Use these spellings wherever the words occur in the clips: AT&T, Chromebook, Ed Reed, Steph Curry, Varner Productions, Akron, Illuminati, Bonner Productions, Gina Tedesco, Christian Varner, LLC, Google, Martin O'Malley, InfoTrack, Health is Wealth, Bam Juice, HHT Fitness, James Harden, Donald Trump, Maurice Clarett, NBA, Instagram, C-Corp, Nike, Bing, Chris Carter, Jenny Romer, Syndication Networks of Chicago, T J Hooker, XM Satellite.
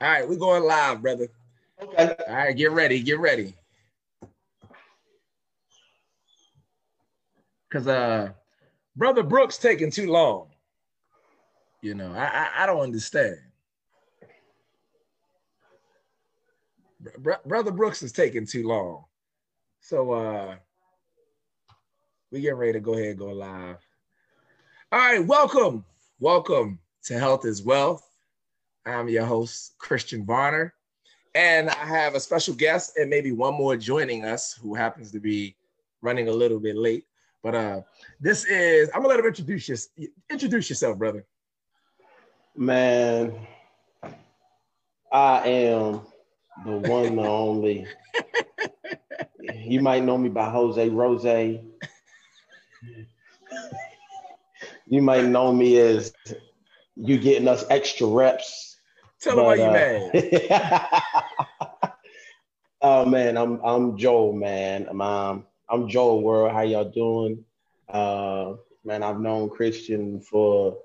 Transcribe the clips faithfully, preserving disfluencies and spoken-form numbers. All right, we're going live, brother. Okay. All right, get ready, get ready. Because uh, Brother Brooks taking too long. You know, I I, I don't understand. Br- Brother Brooks is taking too long. So uh, we get ready to go ahead and go live. All right, welcome. Welcome to Health is Wealth. I'm your host, Christian Varner. And I have a special guest and maybe one more joining us who happens to be running a little bit late. But uh, this is, I'm gonna let him introduce you. Introduce yourself, brother. Man, I am the one, the only. You might know me by Jose Rose. You might know me as you getting us extra reps. Tell them why you mad. Oh man, I'm I'm Joel, man. I'm, um, I'm Joel World. How y'all doing? Uh, man, I've known Christian for,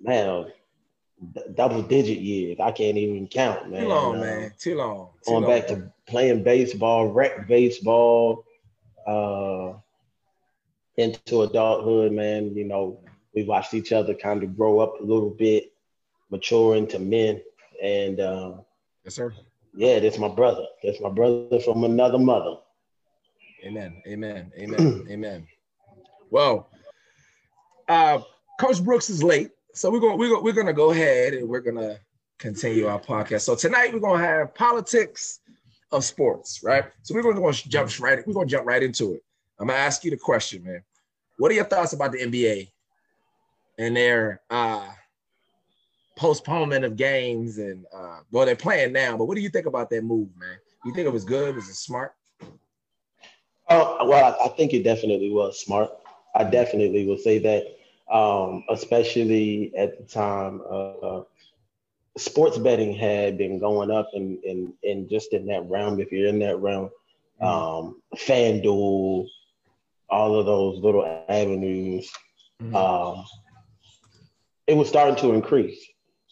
man, d- double digit years. I can't even count, man. Too long, uh, man. Too long. Too going long, back man. to playing baseball, rec baseball, uh, into adulthood, man. You know, we watched each other kind of grow up a little bit, mature into men. And uh, yes, sir. Yeah, that's my brother. That's my brother from another mother. Amen, amen, amen, amen. Well, uh, Coach Brooks is late, so we're going we're going we're going to go ahead and we're going to continue our podcast. So tonight we're going to have politics of sports, right? So we're going to jump right we're going to jump right into it. I'm going to ask you the question, man. What are your thoughts about the N B A and their uh, postponement of games and uh, well, they're playing now, but what do you think about that move, man? You think it was good? Was it smart? Oh, well, I think it definitely was smart. I definitely will say that, um, especially at the time, uh, sports betting had been going up and and and just in that realm, if you're in that realm, um, FanDuel, all of those little avenues, mm-hmm. um, it was starting to increase.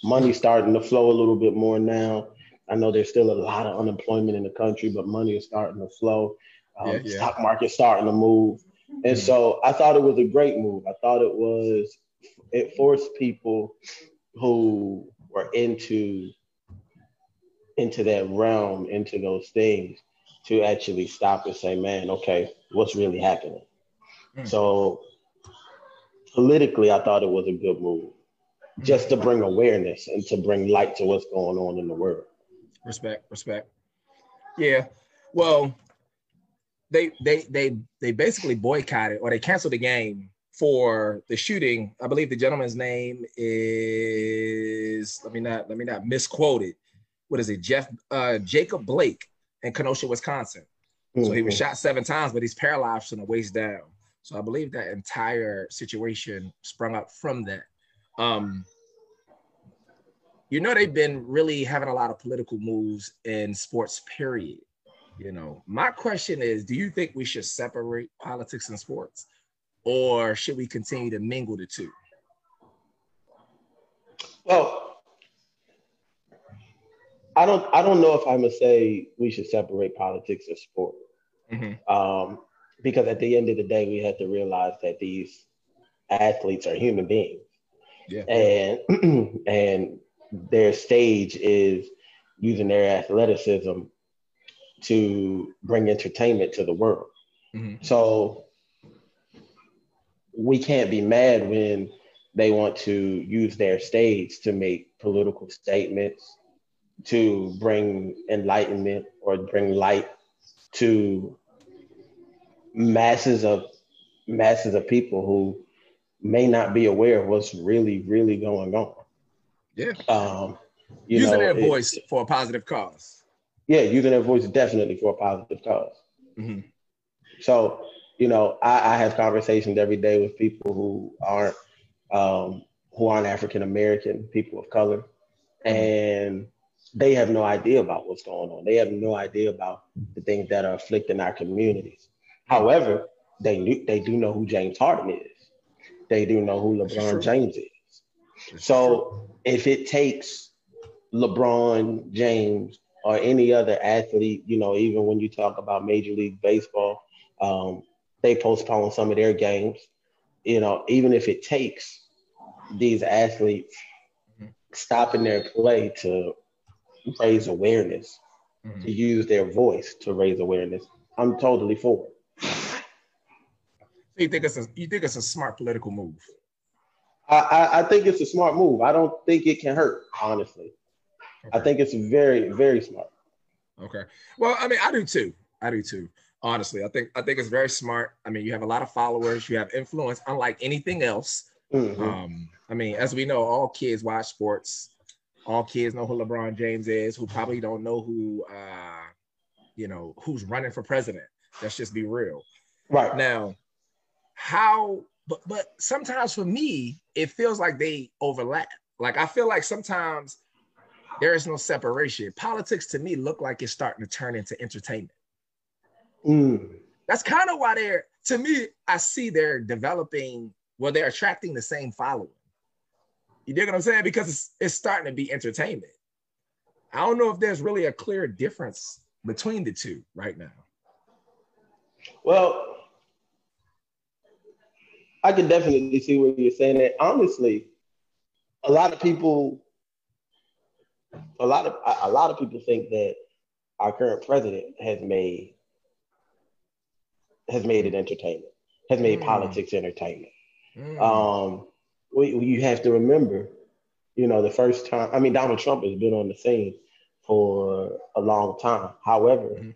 Money's starting to flow a little bit more now. I know there's still a lot of unemployment in the country, but money is starting to flow. Um, yeah, yeah. Stock market starting to move. And so I thought it was a great move. I thought it was, it forced people who were into, into that realm, into those things to actually stop and say, man, okay, what's really happening? Mm. So politically, I thought it was a good move just to bring awareness and to bring light to what's going on in the world. Respect, respect. Yeah, well, They they they they basically boycotted or they canceled the game for the shooting. I believe the gentleman's name is let me not let me not misquote it. What is it? Jeff uh, Jacob Blake in Kenosha, Wisconsin. Mm-hmm. So he was shot seven times, but he's paralyzed from the waist down. So I believe that entire situation sprung up from that. Um, you know, they've been really having a lot of political moves in sports, period. You know, my question is, do you think we should separate politics and sports, or should we continue to mingle the two? Well, I don't I don't know if I'm going to say we should separate politics and sport, mm-hmm. um, because at the end of the day, we have to realize that these athletes are human beings, yeah. and and their stage is using their athleticism to bring entertainment to the world. Mm-hmm. So we can't be mad when they want to use their stage to make political statements, to bring enlightenment or bring light to masses of masses of people who may not be aware of what's really, really going on. Yeah. Um, you using know, their it, voice for a positive cause. Yeah, using their voice definitely for a positive cause. Mm-hmm. So, you know, I, I have conversations every day with people who aren't um, who aren't African American, people of color, and they have no idea about what's going on. They have no idea about the things that are afflicting our communities. However, they knew, they do know who James Harden is. They do know who LeBron James is. So, if it takes LeBron James or any other athlete, you know, even when you talk about Major League Baseball, um, they postpone some of their games, you know, even if it takes these athletes stopping their play to raise awareness, mm-hmm. to use their voice to raise awareness. I'm totally for it. So you think it's a, you think it's a smart political move? I, I, I think it's a smart move. I don't think it can hurt, honestly. Okay. I think it's very, very smart. Okay. Well, I mean, I do too. I do too. Honestly, I think I think it's very smart. I mean, you have a lot of followers. You have influence, unlike anything else. Mm-hmm. Um, I mean, as we know, all kids watch sports. All kids know who LeBron James is, who probably don't know who, uh, you know, who's running for president. Let's just be real. Right. Now, how, but, but sometimes for me, it feels like they overlap. Like, I feel like sometimes there is no separation. Politics to me look like it's starting to turn into entertainment. Mm. That's kind of why they're, to me, I see they're developing, well, they're attracting the same following. You dig what I'm saying? Because it's, it's starting to be entertainment. I don't know if there's really a clear difference between the two right now. Well, I can definitely see where you're saying that. Honestly, a lot of people, a lot of a lot of people think that our current president has made has made it entertainment, has made mm. politics entertainment. Mm. Um, We, we, you have to remember, you know, the first time, I mean, Donald Trump has been on the scene for a long time. However, mm-hmm.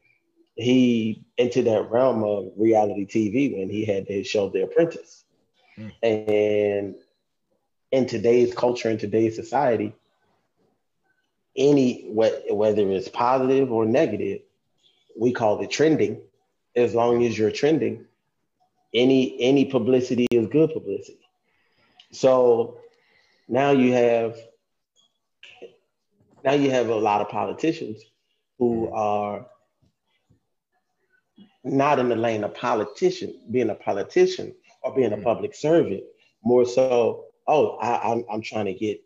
he entered that realm of reality T V when he had his show, The Apprentice. Mm-hmm. And in today's culture, in today's society, any, whether it's positive or negative, we call it trending. As long as you're trending, any any publicity is good publicity. So now you have now you have a lot of politicians who are not in the lane of politician, being a politician or being a public servant. More so, oh, I, I'm I'm trying to get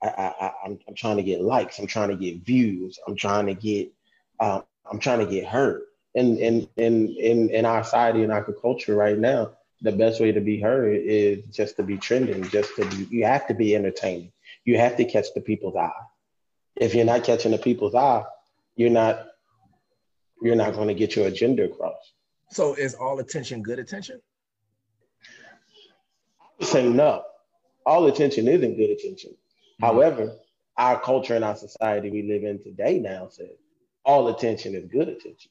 I, I I'm I'm trying to get likes. I'm trying to get views. I'm trying to get um, I'm trying to get heard. And in in in in our society and our culture right now, the best way to be heard is just to be trending, just to be, you have to be entertaining. You have to catch the people's eye. If you're not catching the people's eye, you're not, you're not going to get your agenda across. So is all attention good attention? I would say no. All attention isn't good attention. Mm-hmm. However, our culture and our society we live in today now says all attention is good attention.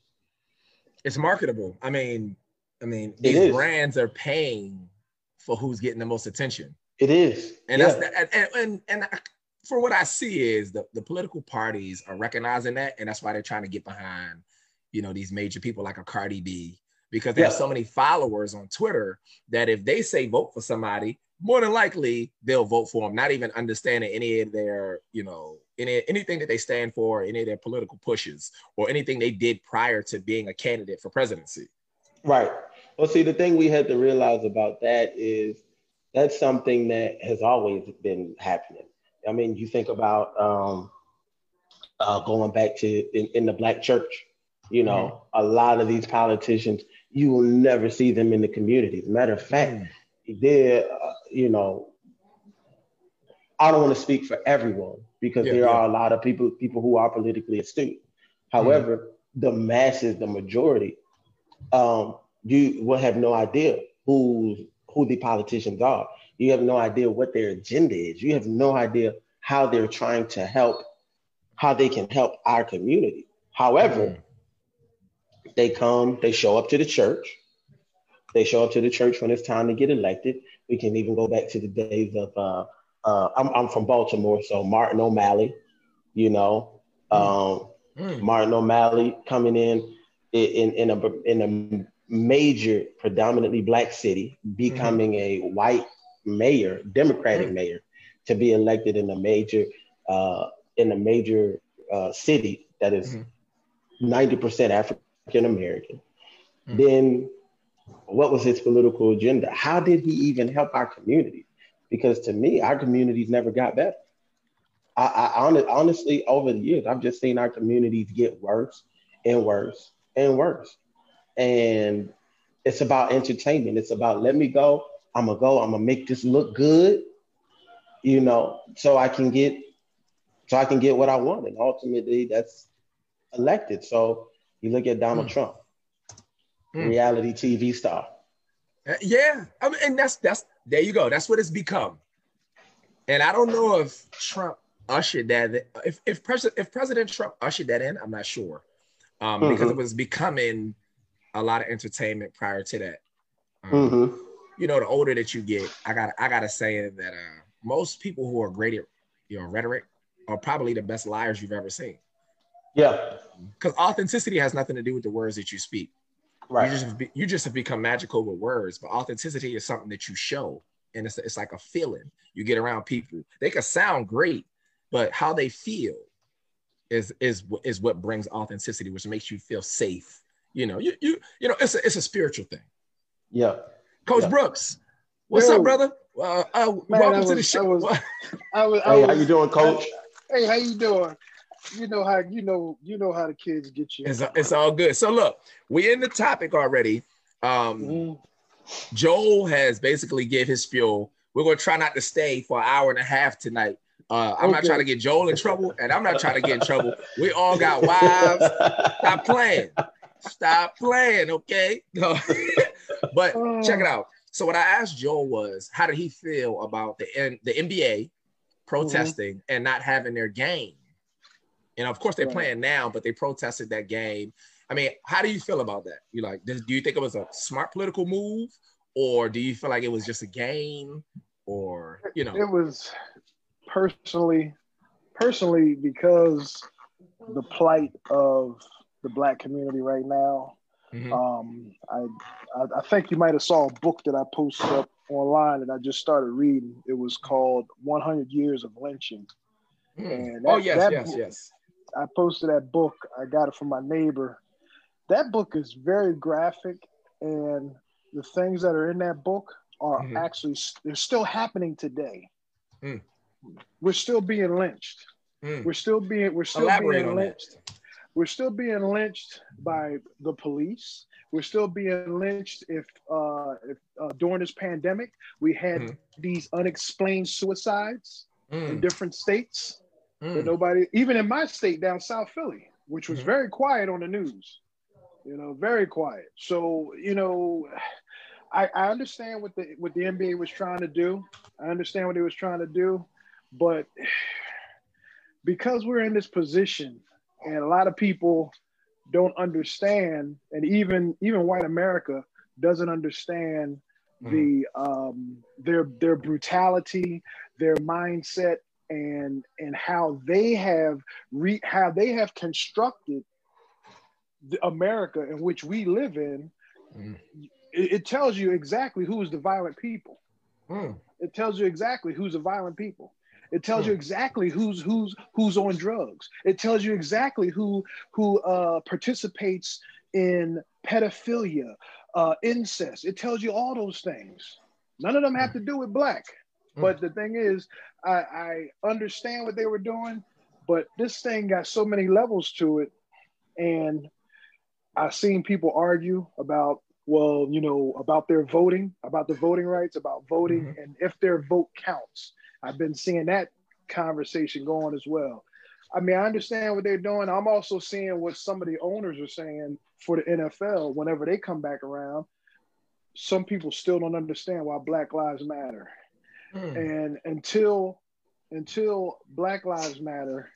It's marketable. I mean, I mean, these brands are paying for who's getting the most attention. It is. And yeah. that's that, and and, and I, for what I see is the, the political parties are recognizing that, and that's why they're trying to get behind, you know, these major people like a Cardi B, because they yeah. have so many followers on Twitter that if they say vote for somebody, more than likely they'll vote for them, not even understanding any of their, you know, any anything that they stand for, any of their political pushes, or anything they did prior to being a candidate for presidency. Right. Well, see, the thing we had to realize about that is that's something that has always been happening. I mean, you think about um, uh, going back to in, in the Black church, you know, mm-hmm. a lot of these politicians, you will never see them in the communities. Matter of fact, mm-hmm. they're, uh, you know, I don't want to speak for everyone because yeah, there yeah. are a lot of people, people who are politically astute. However, mm-hmm. the masses, the majority, Um, you will have no idea who who the politicians are. You have no idea what their agenda is. You have no idea how they're trying to help, how they can help our community. However, mm-hmm. they come, they show up to the church. They show up to the church when it's time to get elected. We can even go back to the days of, uh, uh, I'm, I'm from Baltimore, so Martin O'Malley, you know, um, mm-hmm. Martin O'Malley coming in. In, in, a, in a major, predominantly Black city, becoming mm-hmm. a white mayor, Democratic mm-hmm. mayor, to be elected in a major uh, in a major uh, city that is mm-hmm. ninety percent African American. Mm-hmm. Then what was his political agenda? How did he even help our community? Because to me, our communities never got better. I, I honest, honestly, over the years, I've just seen our communities get worse and worse and worse. And it's about entertainment. It's about, let me go. I'm going to go. I'm going to make this look good, you know, so I can get, so I can get what I want. And ultimately, that's elected. So you look at Donald mm. Trump, mm. reality T V star. Uh, yeah. I mean, and that's, that's, there you go. That's what it's become. And I don't know if Trump ushered that in. If if, pres- if President Trump ushered that in, I'm not sure. Um, mm-hmm. Because it was becoming a lot of entertainment prior to that. Um, mm-hmm. You know, the older that you get, I got I gotta say that uh, most people who are great at you know, rhetoric are probably the best liars you've ever seen. Yeah. Because authenticity has nothing to do with the words that you speak. Right. You just, you just have become magical with words, but authenticity is something that you show. And it's it's like a feeling you get around people. They can sound great, but how they feel is is is what brings authenticity, which makes you feel safe. You know, you you you know, it's a it's a spiritual thing. Yeah, Coach yeah. Brooks, what's Yo. up, brother? Uh, uh, Man, welcome was, to the show. I was, I was, I was, hey, how you doing, Coach? I, hey, how you doing? You know how you know you know how the kids get you. It's a, it's all good. So look, we're in the topic already. Um, mm. Joel has basically gave his spiel. We're going to try not to stay for an hour and a half tonight. Uh, I'm okay. not trying to get Joel in trouble, and I'm not trying to get in trouble. We all got wives. Stop playing. Stop playing, okay? But check it out. So what I asked Joel was, how did he feel about the N- the N B A protesting mm-hmm. and not having their game? And, of course, they're right. playing now, but they protested that game. I mean, how do you feel about that? You like, do you think it was a smart political move, or do you feel like it was just a game, or you know? It was personally, personally because the plight of the Black community right now. Mm-hmm. Um, I, I I think you might have saw a book that I posted up online, and I just started reading. It was called one hundred years of Lynching. Mm. And that, oh yes, that yes, book, yes. I posted that book. I got it from my neighbor. That book is very graphic, and the things that are in that book are mm-hmm. actually, they're still happening today. Mm. We're still being lynched. Mm. We're still being, we're still Elaborate being lynched. That. We're still being lynched by the police. We're still being lynched if, uh, if uh, during this pandemic, we had mm. these unexplained suicides mm. in different states. Mm. That nobody, even in my state down South Philly, which was mm. very quiet on the news. You know, very quiet. So, you know, I, I understand what the what the N B A was trying to do. I understand what they was trying to do, but because we're in this position, and a lot of people don't understand, and even even white America doesn't understand mm-hmm. the um, their their brutality, their mindset, and and how they have re, how they have constructed the America in which we live in, mm. it, it tells you exactly who's the violent people. Mm. It tells you exactly who's the violent people. It tells mm. you exactly who's who's who's on drugs. It tells you exactly who who uh, participates in pedophilia, uh, incest. It tells you all those things. None of them have mm. to do with Black. Mm. But the thing is, I, I understand what they were doing, but this thing got so many levels to it, and I've seen people argue about, well, you know, about their voting, about the voting rights, about voting, mm-hmm. and if their vote counts. I've been seeing that conversation going as well. I mean, I understand what they're doing. I'm also seeing what some of the owners are saying for the N F L whenever they come back around. Some people still don't understand why Black Lives Matter. Mm. And until until Black Lives Matter,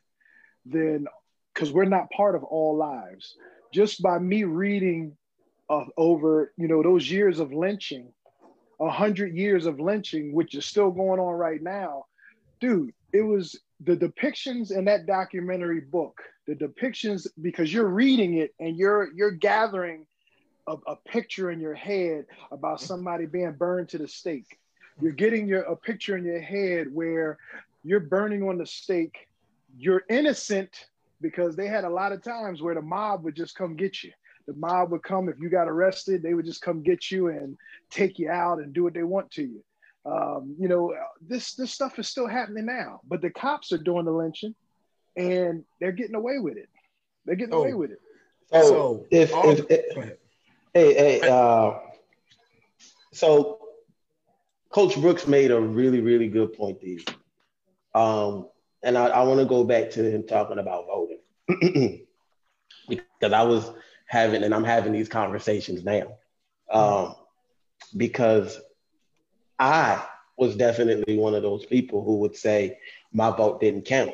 then, because we're not part of all lives. Just by me reading uh, over, you know, those years of lynching, a hundred years of lynching, which is still going on right now, dude, it was the depictions in that documentary book, the depictions, because you're reading it and you're you're gathering a, a picture in your head about somebody being burned to the stake. You're getting your a picture in your head where you're burning on the stake. You're innocent, because they had a lot of times where the mob would just come get you. The mob would come, if you got arrested, they would just come get you and take you out and do what they want to you. Um, you know, this, this stuff is still happening now, but the cops are doing the lynching and they're getting away with it. They're getting oh. away with it. Oh, so if, all, if, if hey, hey, uh, so Coach Brooks made a really, really good point there. Um, and I, I want to go back to him talking about voting because I was having, and I'm having these conversations now um, because I was definitely one of those people who would say my vote didn't count.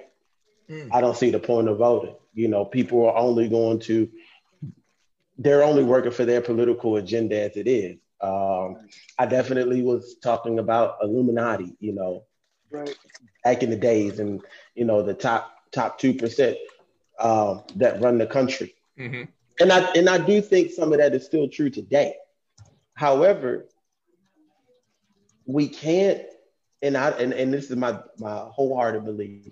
Mm. I don't see the point of voting. You know, people are only going to, they're only working for their political agenda as it is. Um, I definitely was talking about Illuminati, you know, right. back in the days and, you know, the top top two percent um, that run the country. Mm-hmm. And I and I do think some of that is still true today. However, we can't, and I and, and this is my, my wholehearted belief,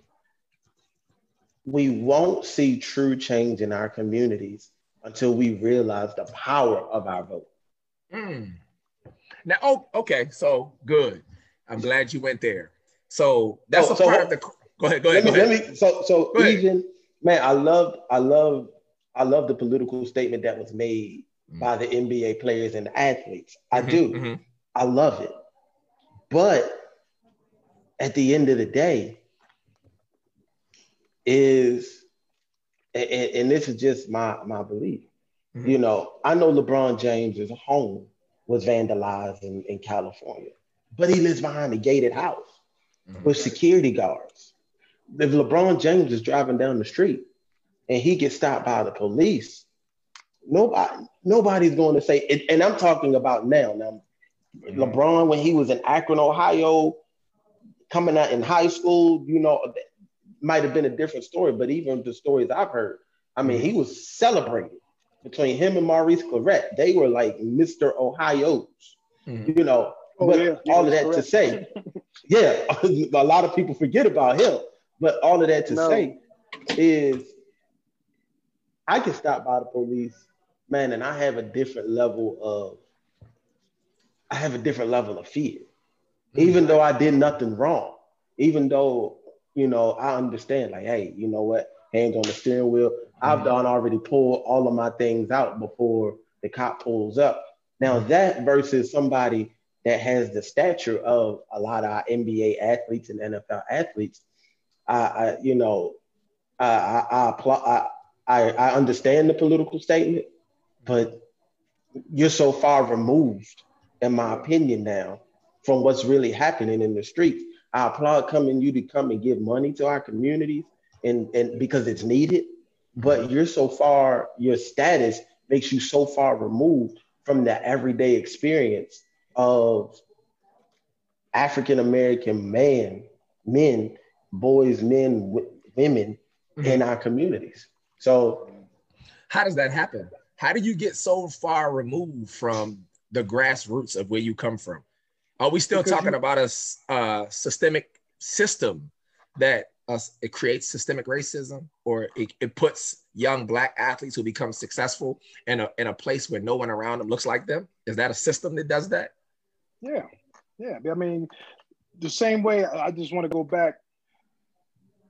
we won't see true change in our communities until we realize the power of our vote. Mm. Now, oh, okay, so good. I'm glad you went there. So that's oh, a so, part of the. Go ahead, go ahead. Let me, go ahead. Let me, so, so Eugene, man, I love, I love, I love the political statement that was made mm. by the N B A players and athletes. I mm-hmm, do, mm-hmm. I love it. But at the end of the day, is and, and this is just my my belief. Mm-hmm. You know, I know LeBron James's home was vandalized in, in California, but he lives behind a gated house mm-hmm. with security guards. If LeBron James is driving down the street and he gets stopped by the police, nobody nobody's going to say. And, and I'm talking about now. Now, mm-hmm. LeBron, when he was in Akron, Ohio, coming out in high school, you know, might have been a different story. But even the stories I've heard, I mean, mm-hmm. he was celebrated. Between him and Maurice Clarett, they were like Mister Ohio's, mm-hmm. you know, oh, but yeah, all of that correct. to say, yeah, a lot of people forget about him, but all of that to no. say is I can stop by the police, man, and I have a different level of, I have a different level of fear, mm-hmm. even though I did nothing wrong, even though, you know, I understand like, hey, you know what? Hands on the steering wheel. I've done already pulled all of my things out before the cop pulls up. Now that versus somebody that has the stature of a lot of our N B A athletes and N F L athletes, I, I you know, I I, I, apply, I I understand the political statement, but you're so far removed, in my opinion, now from what's really happening in the streets. I applaud coming you to come and give money to our communities. And, and because it's needed, but you're so far, your status makes you so far removed from the everyday experience of African-American man, men, boys, men, w- women mm-hmm. in our communities. So how does that happen? How do you get so far removed from the grassroots of where you come from? Are we still talking you- about a uh, systemic system that Us, it creates systemic racism, or it, it puts young Black athletes who become successful in a in a place where no one around them looks like them? Is that a system that does that? Yeah, yeah. I mean, the same way. I just want to go back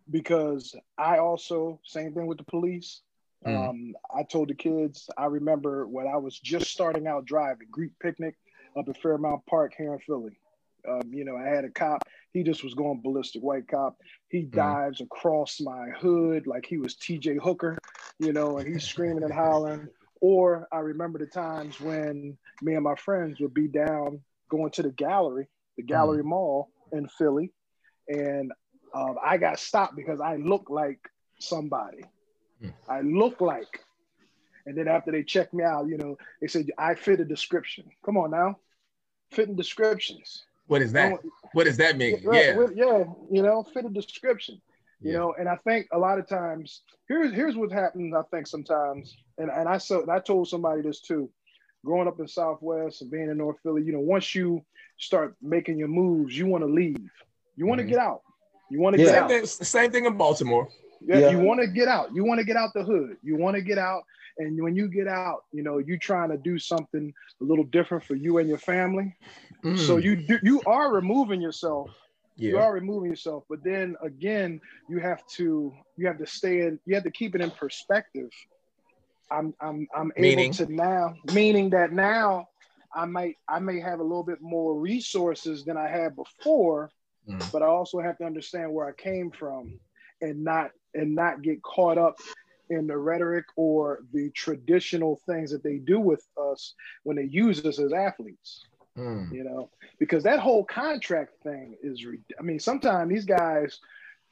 because I also same thing with the police. Mm. Um, I told the kids. I remember when I was just starting out driving Greek Picnic up at Fairmount Park here in Philly. Um, you know, I had a cop. He just was going ballistic, white cop. He dives mm. across my hood like he was T J Hooker, you know, and he's screaming and howling. Or I remember the times when me and my friends would be down going to the gallery, the gallery mm. mall in Philly. And um, I got stopped because I looked like somebody. Mm. I looked like. And then after they checked me out, you know, they said, I fit a description. Come on now, fitting descriptions. What is that? What does that mean? Right, yeah, yeah, you know, fit a description, you yeah. know. And I think a lot of times, here's here's what happens. I think sometimes, and and I so and I told somebody this too, growing up in Southwest and being in North Philly, you know, once you start making your moves, you want to leave, you want to mm-hmm. get out, you want to yeah. get out. Same thing, same thing in Baltimore. Yeah, yeah. You want to get out. You want to get out the hood. You want to get out. And when you get out, you know, you trying to do something a little different for you and your family. Mm. So you do, you are removing yourself. Yeah. You are removing yourself. But then again, you have to you have to stay in. You have to keep it in perspective. I'm I'm I'm meaning? able to now, meaning that now I might I may have a little bit more resources than I had before, mm. but I also have to understand where I came from and not and not get caught up in the rhetoric or the traditional things that they do with us when they use us as athletes. Mm. You know, because that whole contract thing is I mean, sometimes these guys,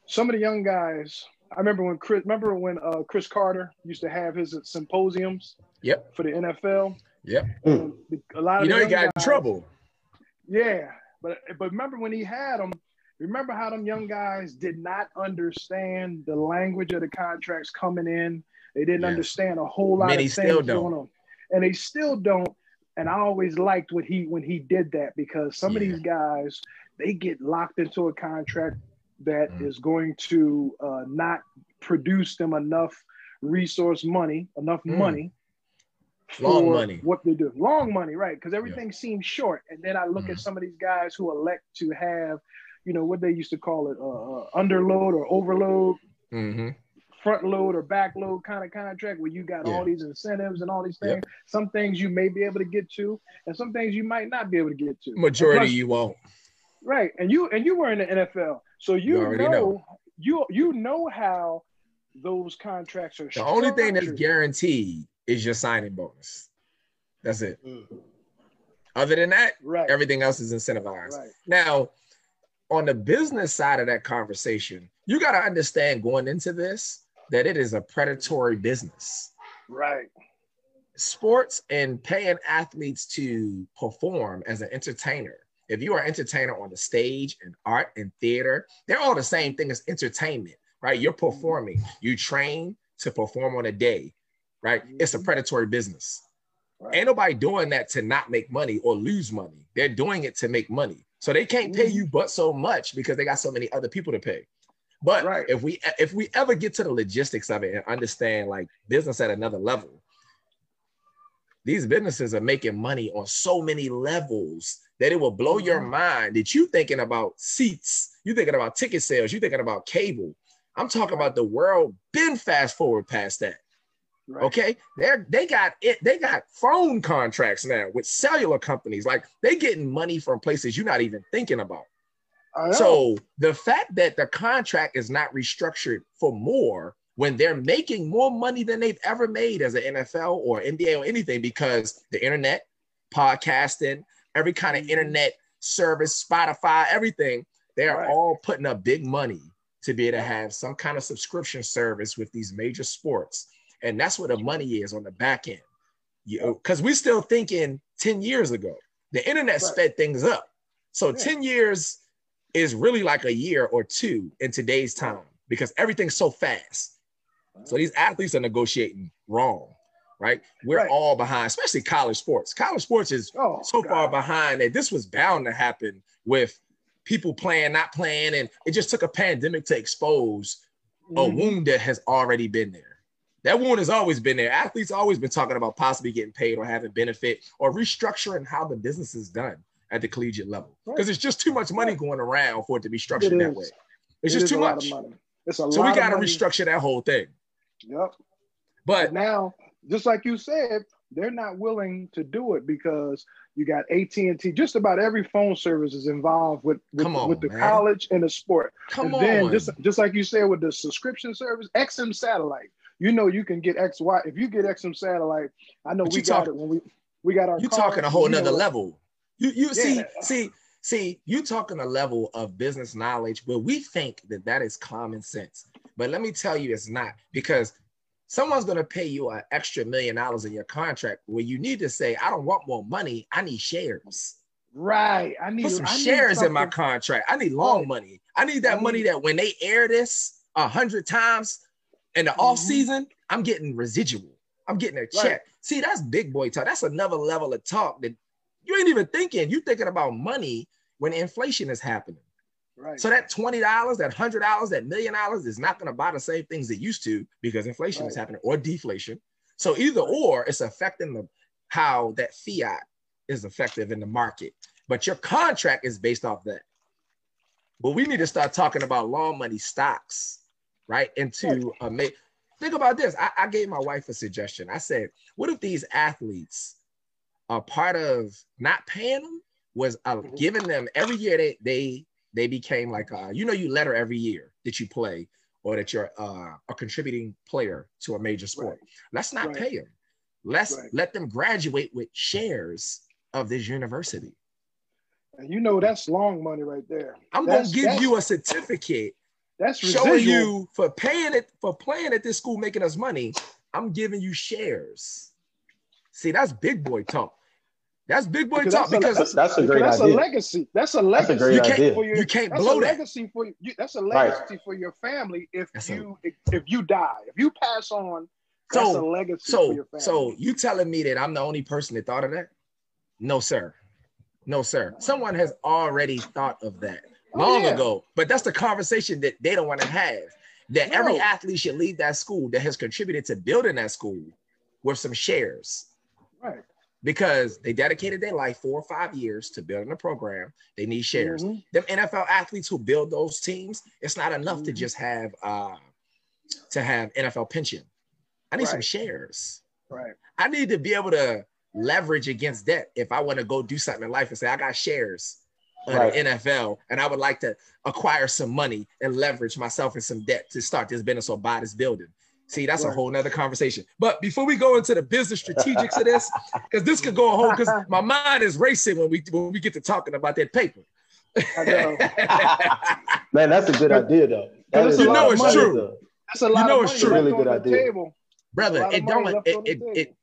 some of the young guys, I remember when Chris, remember when uh, Chris Carter used to have his symposiums yep. for the N F L? Yeah. Mm. A lot of you know he got guys, in trouble. Yeah. But but remember when he had them, remember how them young guys did not understand the language of the contracts coming in. They didn't yeah. understand a whole lot Many of things still don't. going on. And they still don't. And I always liked what he when he did that because some yeah. of these guys, they get locked into a contract that mm. is going to uh, not produce them enough resource money, enough mm. money. Long money. What they do. Long money, right. Because everything yeah. seems short. And then I look mm. at some of these guys who elect to have, you know, what they used to call it, uh, uh, underload or overload, mm-hmm. front load or back load kind of contract where you got yeah. all these incentives and all these things. Yep. Some things you may be able to get to and some things you might not be able to get to. Majority plus, you won't. Right. And you and you were in the N F L. So you, you know, know you you know how those contracts are. The only thing that's guaranteed is your signing bonus. That's it. Mm. Other than that, right. everything else is incentivized. Right. Now, on the business side of that conversation, you got to understand going into this that it is a predatory business. Right. Sports and paying athletes to perform as an entertainer. If you are an entertainer on the stage and art and theater, they're all the same thing as entertainment, right? You're performing. You train to perform on a day, right? It's a predatory business. Right. Ain't nobody doing that to not make money or lose money. They're doing it to make money. So they can't pay you but so much because they got so many other people to pay. But right. if we if we ever get to the logistics of it and understand like business at another level, these businesses are making money on so many levels that it will blow your mind that you thinking about seats, you thinking about ticket sales, you thinking about cable. I'm talking about the world been fast forward past that. Right. Okay, they they got it. They got phone contracts now with cellular companies. Like they getting money from places you're not even thinking about. So the fact that the contract is not restructured for more when they're making more money than they've ever made as an N F L or N B A or anything because the internet, podcasting, every kind of internet service, Spotify, everything, they're right. all putting up big money to be able to have some kind of subscription service with these major sports. And that's where the money is on the back end. Because we're still thinking ten years ago. The internet sped right. things up. So yeah. ten years is really like a year or two in today's time because everything's so fast. Right. So these athletes are negotiating wrong. Right? We're right. all behind, especially college sports. College sports is oh, so God. far behind that this was bound to happen with people playing, not playing. And it just took a pandemic to expose mm-hmm. a wound that has already been there. That wound has always been there. Athletes always been talking about possibly getting paid or having benefit or restructuring how the business is done at the collegiate level. Because right. it's just too much money going around for it to be structured that way. It's it just too much. It's a so lot we got to restructure that whole thing. Yep. But, but now, just like you said, they're not willing to do it because you got A T and T. Just about every phone service is involved with, with, on, with the man. college and the sport. Come and on. Then just, just like you said with the subscription service, X M Satellite. You know you can get X, Y. If you get X M Satellite, I know but we got talk, it when we, we got our You're cars, talking a whole nother know. level. You you yeah. see, see, see, you're talking a level of business knowledge where we think that that is common sense. But let me tell you, it's not. Because someone's going to pay you an extra million dollars in your contract where you need to say, I don't want more money. I need shares. Right. I need Put some I shares need in my contract. I need long money. I need that I need, money that when they air this a hundred times, in the off season, mm-hmm. I'm getting residual. I'm getting a check. Right. See, that's big boy talk. That's another level of talk that you ain't even thinking. You're thinking about money when inflation is happening. Right. So that twenty dollars, that one hundred dollars, that million dollars is not going to buy the same things it used to because inflation right. is happening or deflation. So either or, it's affecting the how that fiat is effective in the market. But your contract is based off that. But we need to start talking about long money stocks, right? And to uh, make, think about this. I, I gave my wife a suggestion. I said, what if these athletes are part of not paying them was uh, giving them every year they they they became like, a, you know, you letter every year that you play or that you're uh, a contributing player to a major sport. Right. Let's not right. pay them. Let's right. let them graduate with shares of this university. You know, that's long money right there. I'm going to give you a certificate that's residual. Showing you for paying it, for playing at this school, making us money. I'm giving you shares. See, that's big boy talk. That's big boy because talk that's because a, that's, that's a great that's idea. That's a legacy. That's a legacy. That's a great you idea. For your, you can't blow that. Legacy for you, that's a legacy right. for your family if that's you a, if, if you die. If you pass on, that's so, a legacy so, for your family. So you telling me that I'm the only person that thought of that? No, sir. No, sir. Someone has already thought of that long oh, yeah. ago, but that's the conversation that they don't want to have. That no. every athlete should leave that school that has contributed to building that school with some shares. Right. Because they dedicated their life four or five years to building a program, they need shares. Mm-hmm. Them N F L athletes who build those teams, it's not enough mm-hmm. to just have uh, to have N F L pension. I need right. some shares. Right. I need to be able to leverage against debt if I want to go do something in life and say, I got shares in right. the N F L and I would like to acquire some money and leverage myself in some debt to start this business or buy this building. See, that's right. a whole nother conversation. But before we go into the business strategics of this, because this could go a whole, because my mind is racing when we when we get to talking about that paper. I know. Man, that's a good idea, though. That is you know it's money, true. Though. That's a lot you know of money it's true. Really good idea. Table. Brother, it don't it it, it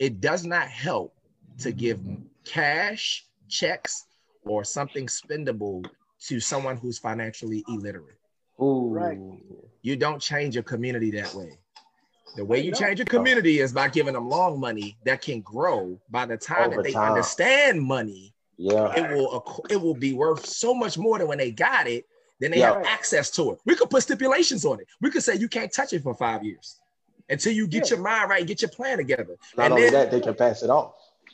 it does not help to give cash, checks, or something spendable to someone who's financially illiterate. Ooh. Right. You don't change your community that way. The way you change your community is by giving them long money that can grow by the time Over that they time. Understand money. Yeah, it will it will be worth so much more than when they got it. Then they yeah. have access to it. We could put stipulations on it. We could say you can't touch it for five years until you get yeah. your mind right, get your plan together. Not and only then, that, they can pass it on.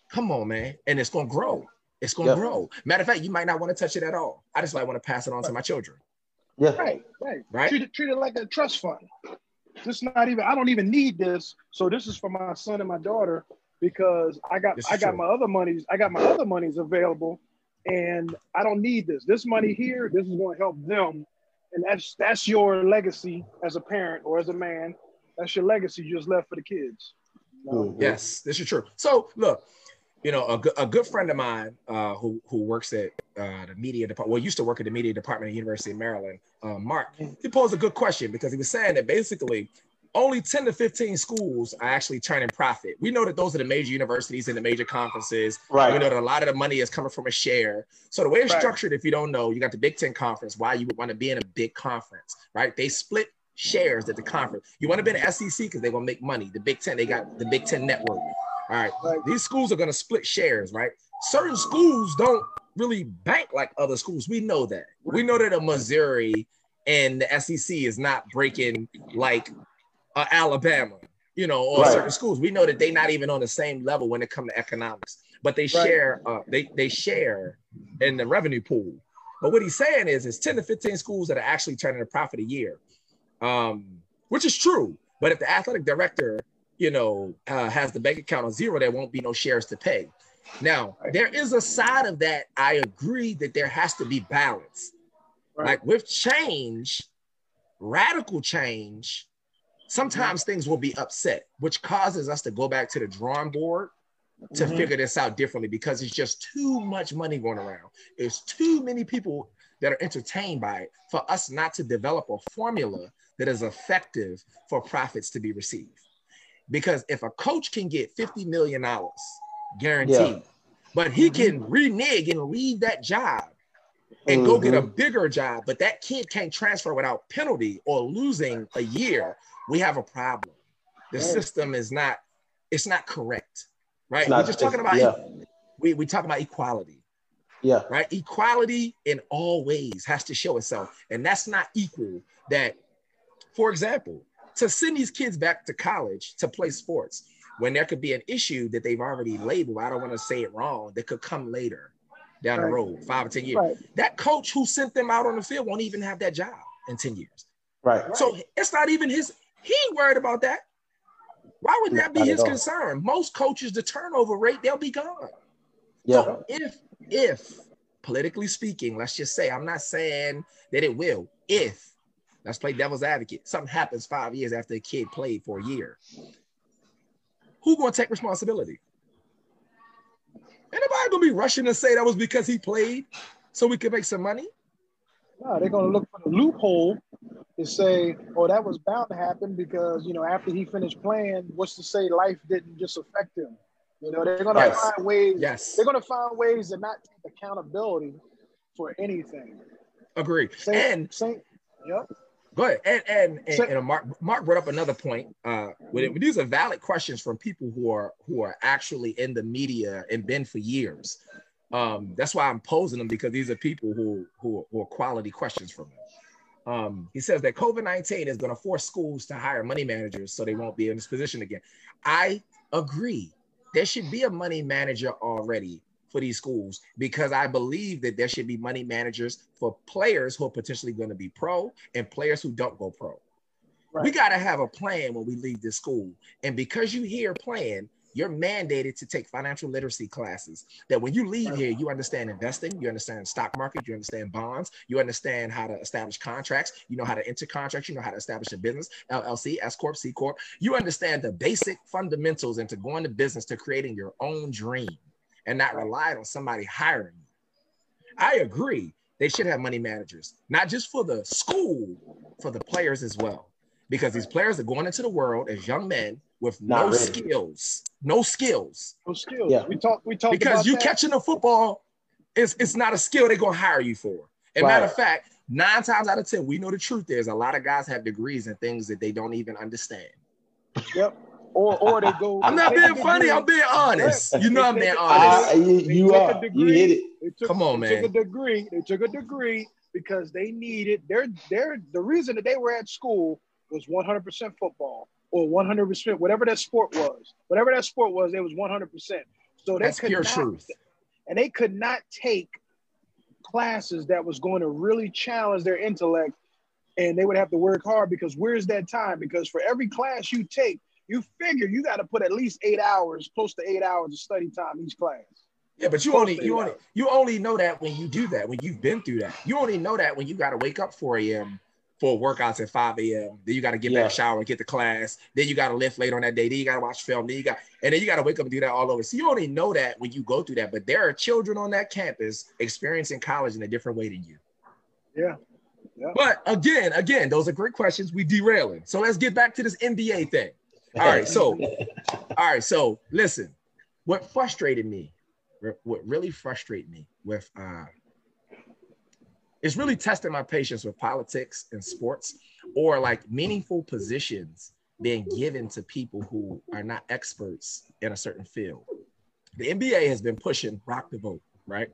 Come on, man, and it's gonna grow. It's gonna yeah. grow. Matter of fact, you might not want to touch it at all. I just might want to pass it on to my children. Yeah. Right, right, right. Treat it, treat it like a trust fund. Just not even. I don't even need this. So this is for my son and my daughter because I got I got true. my other monies. I got my other monies available, and I don't need this. This money here, this is going to help them, and that's that's your legacy as a parent or as a man. That's your legacy you just left for the kids. Um, yes, this is true. So look, you know, a, a good friend of mine uh, who who works at uh, the media department, well, used to work at the media department at the University of Maryland, uh, Mark, he posed a good question because he was saying that basically only ten to fifteen schools are actually turning profit. We know that those are the major universities and the major conferences. Right. We know that a lot of the money is coming from a share. So the way it's right. structured, if you don't know, you got the Big Ten Conference, why you would want to be in a big conference, right? They split shares at the conference. You want to be in the S E C because they're going to make money. The Big Ten, they got the Big Ten network. All right, these schools are going to split shares, right? Certain schools don't really bank like other schools. We know that. We know that a Missouri and the S E C is not breaking like uh, Alabama, you know, or right. certain schools. We know that they're not even on the same level when it comes to economics, but they right. share. Uh, they they share in the revenue pool. But what he's saying is, it's ten to fifteen schools that are actually turning a profit a year, um, which is true. But if the athletic director you know, uh, has the bank account on zero, there won't be no shares to pay. Now, there is a side of that. I agree that there has to be balance. Right. Like with change, radical change, sometimes right. things will be upset, which causes us to go back to the drawing board to mm-hmm. figure this out differently because it's just too much money going around. It's too many people that are entertained by it for us not to develop a formula that is effective for profits to be received. Because if a coach can get fifty million dollars guaranteed, yeah. but he can renege and leave that job and mm-hmm. go get a bigger job, but that kid can't transfer without penalty or losing a year, we have a problem. The yeah. system is not, it's not correct, right? It's not, we're just talking about, yeah. we, we talk about equality. Yeah. Right. Equality in all ways has to show itself. And that's not equal. That, for example, to send these kids back to college to play sports when there could be an issue that they've already labeled, I don't want to say it wrong, that could come later down right. the road, five or ten years. Right. That coach who sent them out on the field won't even have that job in ten years. Right. So it's not even his, he ain't worried about that. Why would that be his concern? Most coaches, the turnover rate, they'll be gone. Yeah. So if, if politically speaking, let's just say, I'm not saying that it will. If, let's play devil's advocate, something happens five years after a kid played for a year, who's going to take responsibility? Ain't nobody going to be rushing to say that was because he played so we could make some money. No, they're going to look for the loophole to say, oh, that was bound to happen because, you know, after he finished playing, what's to say life didn't just affect him? You know, they're going to yes. find ways. Yes. They're going to find ways to not take accountability for anything. Agree. Same, and same, yep. Go ahead. And and, and, same, and Mark Mark brought up another point. Uh, when it, when these are valid questions from people who are who are actually in the media and been for years. Um, that's why I'm posing them, because these are people who, who, who are quality questions from him. Um, he says that COVID nineteen is going to force schools to hire money managers so they won't be in this position again. I agree. There should be a money manager already for these schools, because I believe that there should be money managers for players who are potentially going to be pro and players who don't go pro. Right. We got to have a plan when we leave this school. And because you hear plan, you're mandated to take financial literacy classes, that when you leave here, you understand investing, you understand stock market, you understand bonds, you understand how to establish contracts, you know how to enter contracts, you know how to establish a business, L L C, S-Corp, C-Corp. You understand the basic fundamentals into going to business, to creating your own dream and not relying on somebody hiring you. I agree. They should have money managers, not just for the school, for the players as well, because these players are going into the world as young men with no really. skills, no skills. No skills. Yeah. We talk, we talk because about you that. catching a football, it's, it's not a skill they're going to hire you for. As a right. matter of fact, nine times out of ten, we know the truth is a lot of guys have degrees in things that they don't even understand. Yep. Or or they go. I'm not being funny. I'm being honest. You know I'm being honest. Uh, you you are. Degree, you hit it. Took, Come on, they man. Took a degree. They took a degree because they needed, their, their, the reason that they were at school was one hundred percent football. Or one hundred percent, whatever that sport was. Whatever that sport was, it was one hundred percent. So they That's could pure not, truth. And they could not take classes that was going to really challenge their intellect, and they would have to work hard, because where's that time? Because for every class you take, you figure you got to put at least eight hours, close to eight hours of study time each class. Yeah, but you only you only, you only know that when you do that, when you've been through that. You only know that when you got to wake up four a.m., for workouts at five a.m. Then you got to get yeah. back, shower, and get to class. Then you got to lift late on that day. Then you got to watch film. Then you got, and then you got to wake up and do that all over. So you only know that when you go through that. But there are children on that campus experiencing college in a different way than you. Yeah. yeah. But again, again, those are great questions. We derailing. So let's get back to this N B A thing. All right. So, all right. So listen, what frustrated me, what really frustrated me with, uh, it's really testing my patience with politics and sports, or like meaningful positions being given to people who are not experts in a certain field. The N B A has been pushing Rock the Vote, right?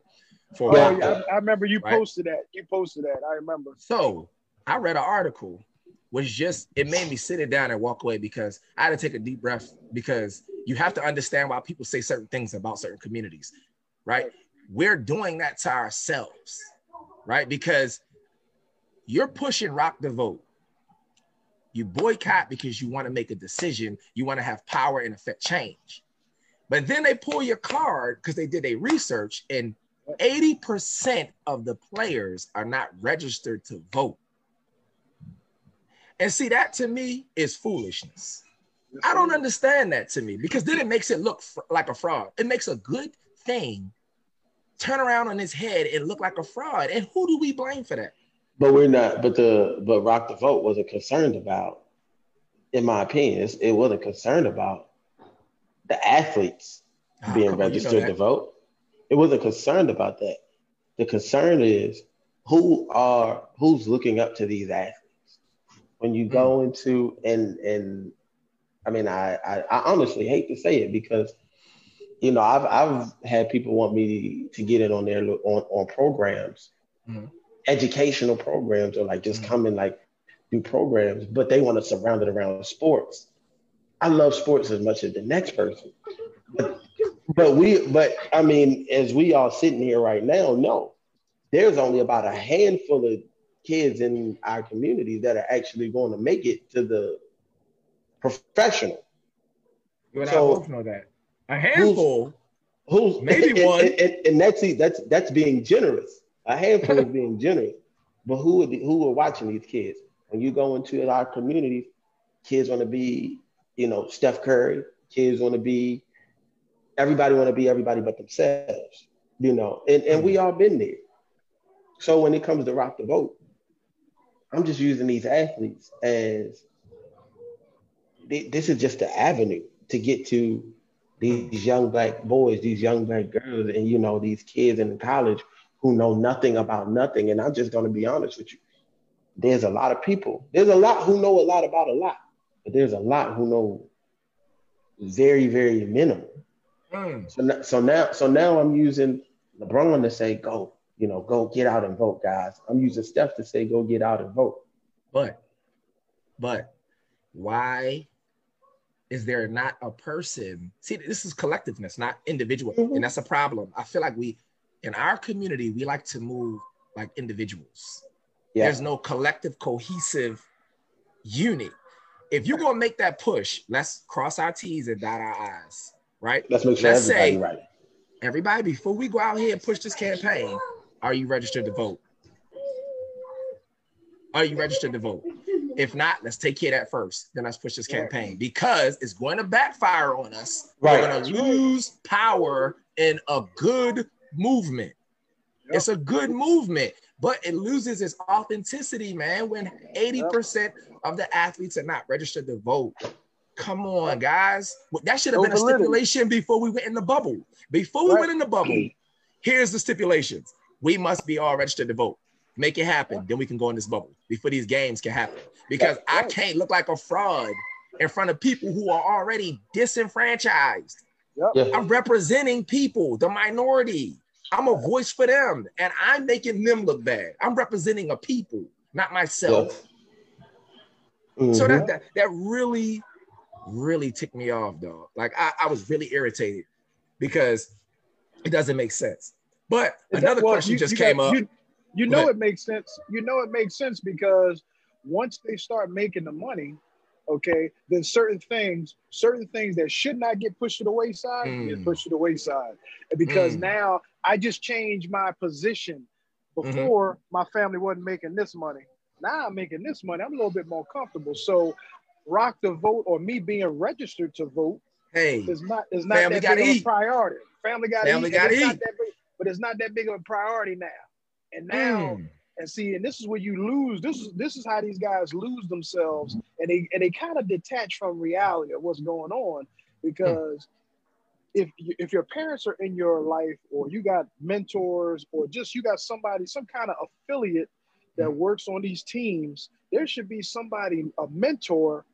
For oh, yeah, I, I remember you right? posted that. You posted that. I remember. So I read an article, which just, it made me sit it down and walk away, because I had to take a deep breath, because you have to understand why people say certain things about certain communities, right? We're doing that to ourselves. Right, because you're pushing Rock the Vote. You boycott because you want to make a decision. You want to have power and affect change. But then they pull your card because they did a research, and eighty percent of the players are not registered to vote. And see, that to me is foolishness. I don't understand that to me, because then it makes it look fr- like a fraud. It makes a good thing turn around on his head and look like a fraud. And who do we blame for that? But we're not, but the, but Rock the Vote wasn't concerned about, in my opinion, it wasn't concerned about the athletes oh, being registered you know to vote. It wasn't concerned about that. The concern is who are, who's looking up to these athletes. When you go into, and, and I mean, I, I, I honestly hate to say it, because you know, I've I've had people want me to get in on their on on programs, mm-hmm. educational programs, or like just mm-hmm. come and like do programs, but they want to surround it around sports. I love sports as much as the next person, but, but we but I mean, as we all sitting here right now, no, there's only about a handful of kids in our community that are actually going to make it to the professional. We're not so, know that. A handful, who's, who's maybe and, one, and, and, and that's that's that's being generous. A handful is being generous, but who would be, who are watching these kids? When you go into our communities, kids want to be, you know, Steph Curry. Kids want to be, everybody want to be everybody but themselves, you know. And and we all been there. So when it comes to Rock the Vote, I'm just using these athletes as th- this is just the avenue to get to these young black boys, these young black girls, and, you know, these kids in college who know nothing about nothing. And I'm just going to be honest with you. There's a lot of people. There's a lot who know a lot about a lot, but there's a lot who know very, very minimal. Mm. So, so now, so now I'm using LeBron to say, go, you know, go get out and vote, guys. I'm using Steph to say, go get out and vote. But, but why is there not a person? See, this is collectiveness, not individual. Mm-hmm. And that's a problem. I feel like we, in our community, we like to move like individuals. Yeah. There's no collective, cohesive unit. If you're going to make that push, let's cross our T's and dot our I's, right? Let's make sure let's everybody say, right. Everybody, before we go out here and push this campaign, are you registered to vote? Are you registered to vote? If not, let's take care of that first. Then let's push this campaign, because it's going to backfire on us. Right. We're going to lose power in a good movement. Yep. It's a good movement, but it loses its authenticity, man, when eighty percent of the athletes are not registered to vote. Come on, guys. That should have been a stipulation before we went in the bubble. Before we went in the bubble, here's the stipulations. We must be all registered to vote. Make it happen, then we can go in this bubble before these games can happen. Because I can't look like a fraud in front of people who are already disenfranchised. Yep. I'm representing people, the minority. I'm a voice for them, and I'm making them look bad. I'm representing a people, not myself. Yep. Mm-hmm. So that, that that really, really ticked me off, dog. Like I, I was really irritated because it doesn't make sense. But Is another that, well, question you, just you came got, up. You, You know it makes sense. You know it makes sense because once they start making the money, okay, then certain things, certain things that should not get pushed to the wayside, mm. get pushed to the wayside. Because mm. now I just changed my position. Before mm-hmm. my family wasn't making this money. Now I'm making this money. I'm a little bit more comfortable. So Rock the Vote or me being registered to vote hey, is not is not that big of a priority. Family gotta family eat. Gotta eat. Not that big, but it's not that big of a priority now. And now, mm. and see, and this is where you lose. This is this is how these guys lose themselves, and they and they kind of detach from reality of what's going on. Because mm. if you, if your parents are in your life, or you got mentors, or just you got somebody, some kind of affiliate that works on these teams, there should be somebody, a mentor,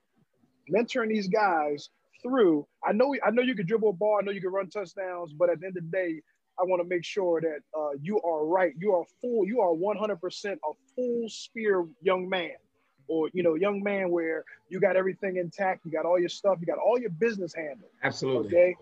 mentoring these guys through. I know, I know you can dribble a ball, I know you can run touchdowns, but at the end of the day, I want to make sure that uh, you are right. You are full. You are one hundred percent a full spear young man, or, you know, young man where you got everything intact. You got all your stuff. You got all your business handled. Absolutely. Okay.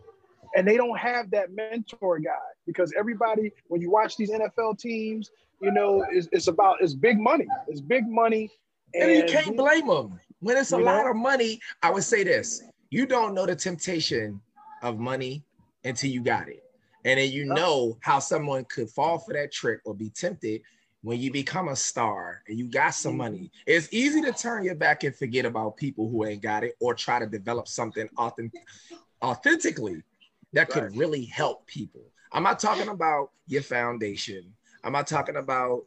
And they don't have that mentor guy, because everybody, when you watch these N F L teams, you know, it's, it's about, it's big money. It's big money. And, and you can't blame them. When it's a lot of money, I would say this. You don't know the temptation of money until you got it. And then you know how someone could fall for that trick or be tempted when you become a star and you got some money. It's easy to turn your back and forget about people who ain't got it, or try to develop something authentic, authentically that could really help people. I'm not talking about your foundation. I'm not talking about,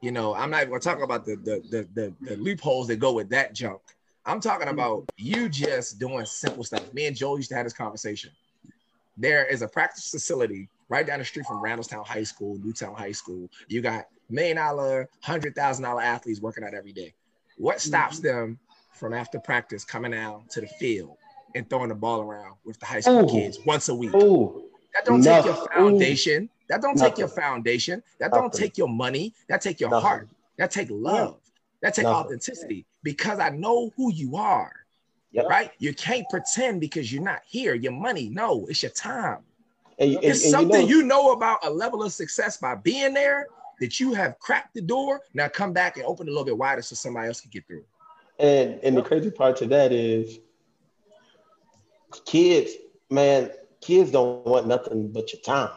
you know, I'm not even gonna talk about the the the the, the loopholes that go with that junk. I'm talking about you just doing simple stuff. Me and Joel used to have this conversation. There is a practice facility right down the street from Randallstown High School, Newtown High School. You got million dollar, hundred thousand dollar athletes working out every day. What stops them from after practice coming out to the field and throwing the ball around with the high school Ooh. kids once a week? Ooh. That don't Nothing. take your foundation. That don't Nothing. take your foundation. That Nothing. don't take your money. That take your Nothing. heart. That take love. Yeah. That take Nothing. authenticity. Because I know who you are, yep. right? You can't pretend because you're not here. Your money, no, it's your time. And, and, it's something you know, you know about a level of success by being there that you have cracked the door. Now come back and open it a little bit wider so somebody else can get through. And and the crazy part to that is kids, man, kids don't want nothing but your time.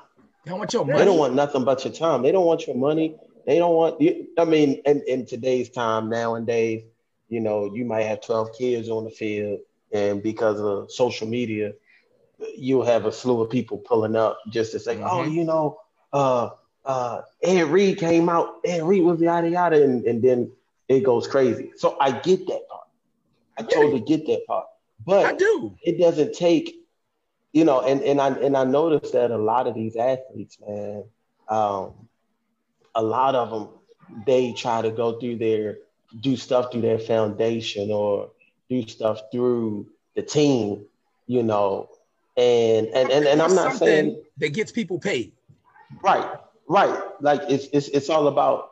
They don't want your money. They don't want nothing but your time. They don't want your money. They don't want you. I mean, in, in today's time, nowadays, you know, you might have twelve kids on the field, and because of social media, you'll have a slew of people pulling up just to say, mm-hmm. oh, you know, uh, uh, Ed Reed came out, Ed Reed was yada, yada, and, and then it goes crazy. So I get that part. I totally get that part. But I do. It doesn't take, you know, and, and I and I noticed that a lot of these athletes, man, um, a lot of them, they try to go through their, do stuff through their foundation or do stuff through the team, you know, and and and, and I'm not saying that gets people paid. Right, right. Like it's it's it's all about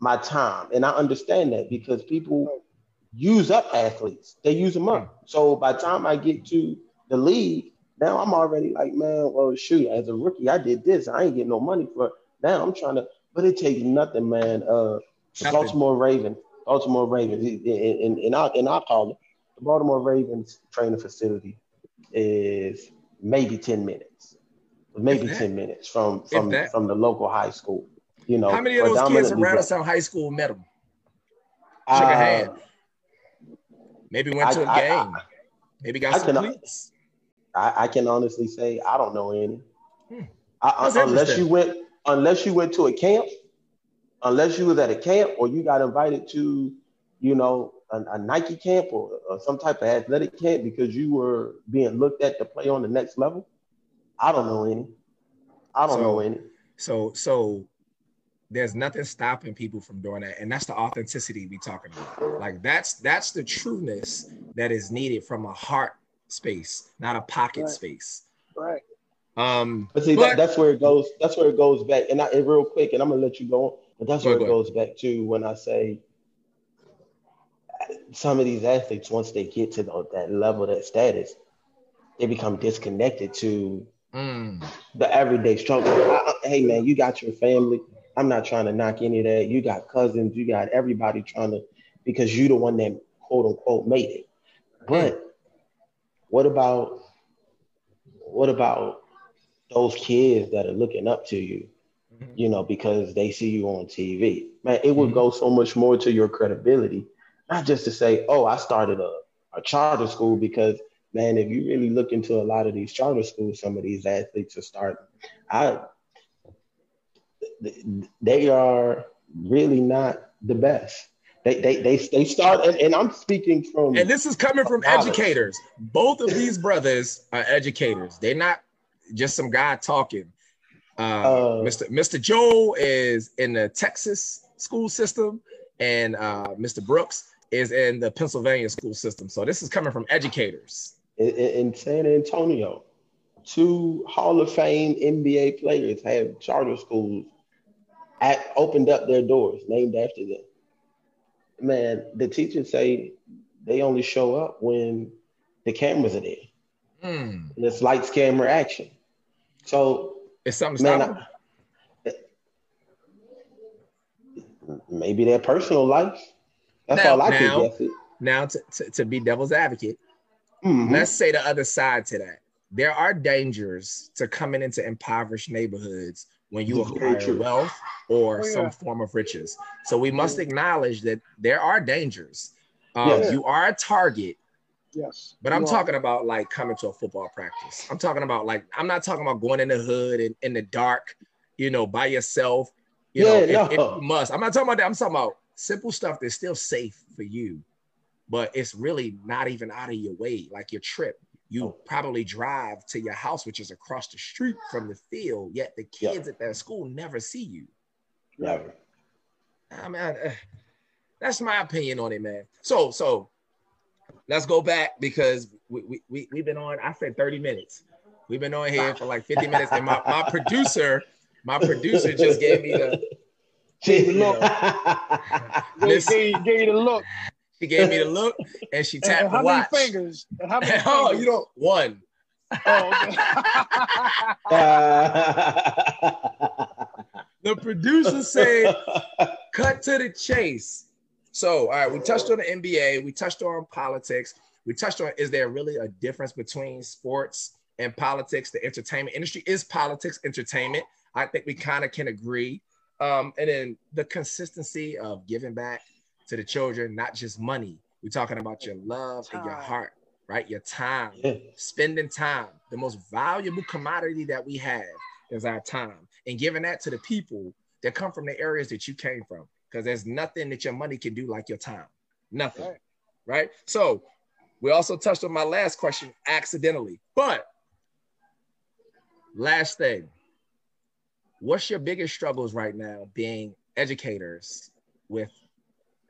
my time. And I understand that because people use up athletes. They use them up. So by the time I get to the league, now I'm already like, man, well, shoot, as a rookie, I did this. I ain't getting no money for it. Now I'm trying to, but it takes nothing, man. Uh, nothing. Baltimore Ravens, Baltimore Ravens, and, and, I, and I call it, the Baltimore Ravens training facility is maybe ten minutes, maybe ten minutes from from, from the local high school. You know, how many of those kids in Randallstown High School met him? Shook uh, a hand. Maybe went I, to a I, game. I, Maybe got I some can, cleats. I, I can honestly say I don't know any. Hmm. I, unless you went, unless you went to a camp, unless you was at a camp or you got invited to, you know, a, a Nike camp or, or some type of athletic camp because you were being looked at to play on the next level. I don't know any. I don't so, know any. So so. There's nothing stopping people from doing that. And that's the authenticity we talking about. Like that's that's the trueness that is needed from a heart space, not a pocket right. space. Right. Um, but see, but, that, that's where it goes. That's where it goes back. And, I, and real quick, and I'm gonna let you go on, but that's go where it goes back to when I say some of these athletes, once they get to the, that level, that status, they become disconnected to mm. the everyday struggle. I, I, hey man, you got your family. I'm not trying to knock any of that. You got cousins, you got everybody trying to, because you the one that quote unquote made it. But what about, what about those kids that are looking up to you, you know, because they see you on T V? Man, it would go so much more to your credibility, not just to say, oh, I started a, a charter school because, man, if you really look into a lot of these charter schools, some of these athletes are starting. I, They are really not the best. They they they they start, and, and I'm speaking from. And this is coming from knowledge. Educators. Both of these brothers are educators. They're not just some guy talking. Uh, uh, Mister Mister Joel is in the Texas school system, and uh, Mister Brooks is in the Pennsylvania school system. So this is coming from educators. In, in San Antonio, two Hall of Fame N B A players have charter schools. I opened up their doors, named after them. Man, the teachers say they only show up when the cameras are there. Mm. And it's lights, camera, action. So it's something man, stopping. I, maybe their personal life. That's now, all I now, could guess it. Now, to, to, to be devil's advocate, mm-hmm. let's say the other side to that. There are dangers to coming into impoverished neighborhoods when you acquire wealth or oh, yeah. some form of riches. So we must acknowledge that there are dangers. Um, yeah. You are a target. Yes. But I'm are. talking about like coming to a football practice. I'm talking about like, I'm not talking about going in the hood and in the dark, you know, by yourself, you yeah, know, if, no. if you must. I'm not talking about that. I'm talking about simple stuff that's still safe for you, but it's really not even out of your way. Like your trip. You probably drive to your house, which is across the street from the field, yet the kids yeah. at that school never see you. Never. I mean, I, that's my opinion on it, man. So, so let's go back because we, we, we, we've been on, I said thirty minutes. We've been on here for like fifty minutes, and my, my producer, my producer just gave me the, gave me the look. She gave you the look. She gave me the look, and she tapped and how the watch. Many fingers? And how many fingers? Oh, you don't one. Oh, okay. uh, the producer said, "Cut to the chase." So, all right, we touched on the N B A, we touched on politics, we touched on, is there really a difference between sports and politics? The entertainment industry is politics, entertainment. I think we kind of can agree. Um, and then the consistency of giving back to the children, not just money. We're talking about your love and your heart, right? Your time, yeah. Spending time. The most valuable commodity that we have is our time. And giving that to the people that come from the areas that you came from. Because there's nothing that your money can do like your time. Nothing, right. right? So we also touched on my last question accidentally. But last thing, what's your biggest struggles right now being educators with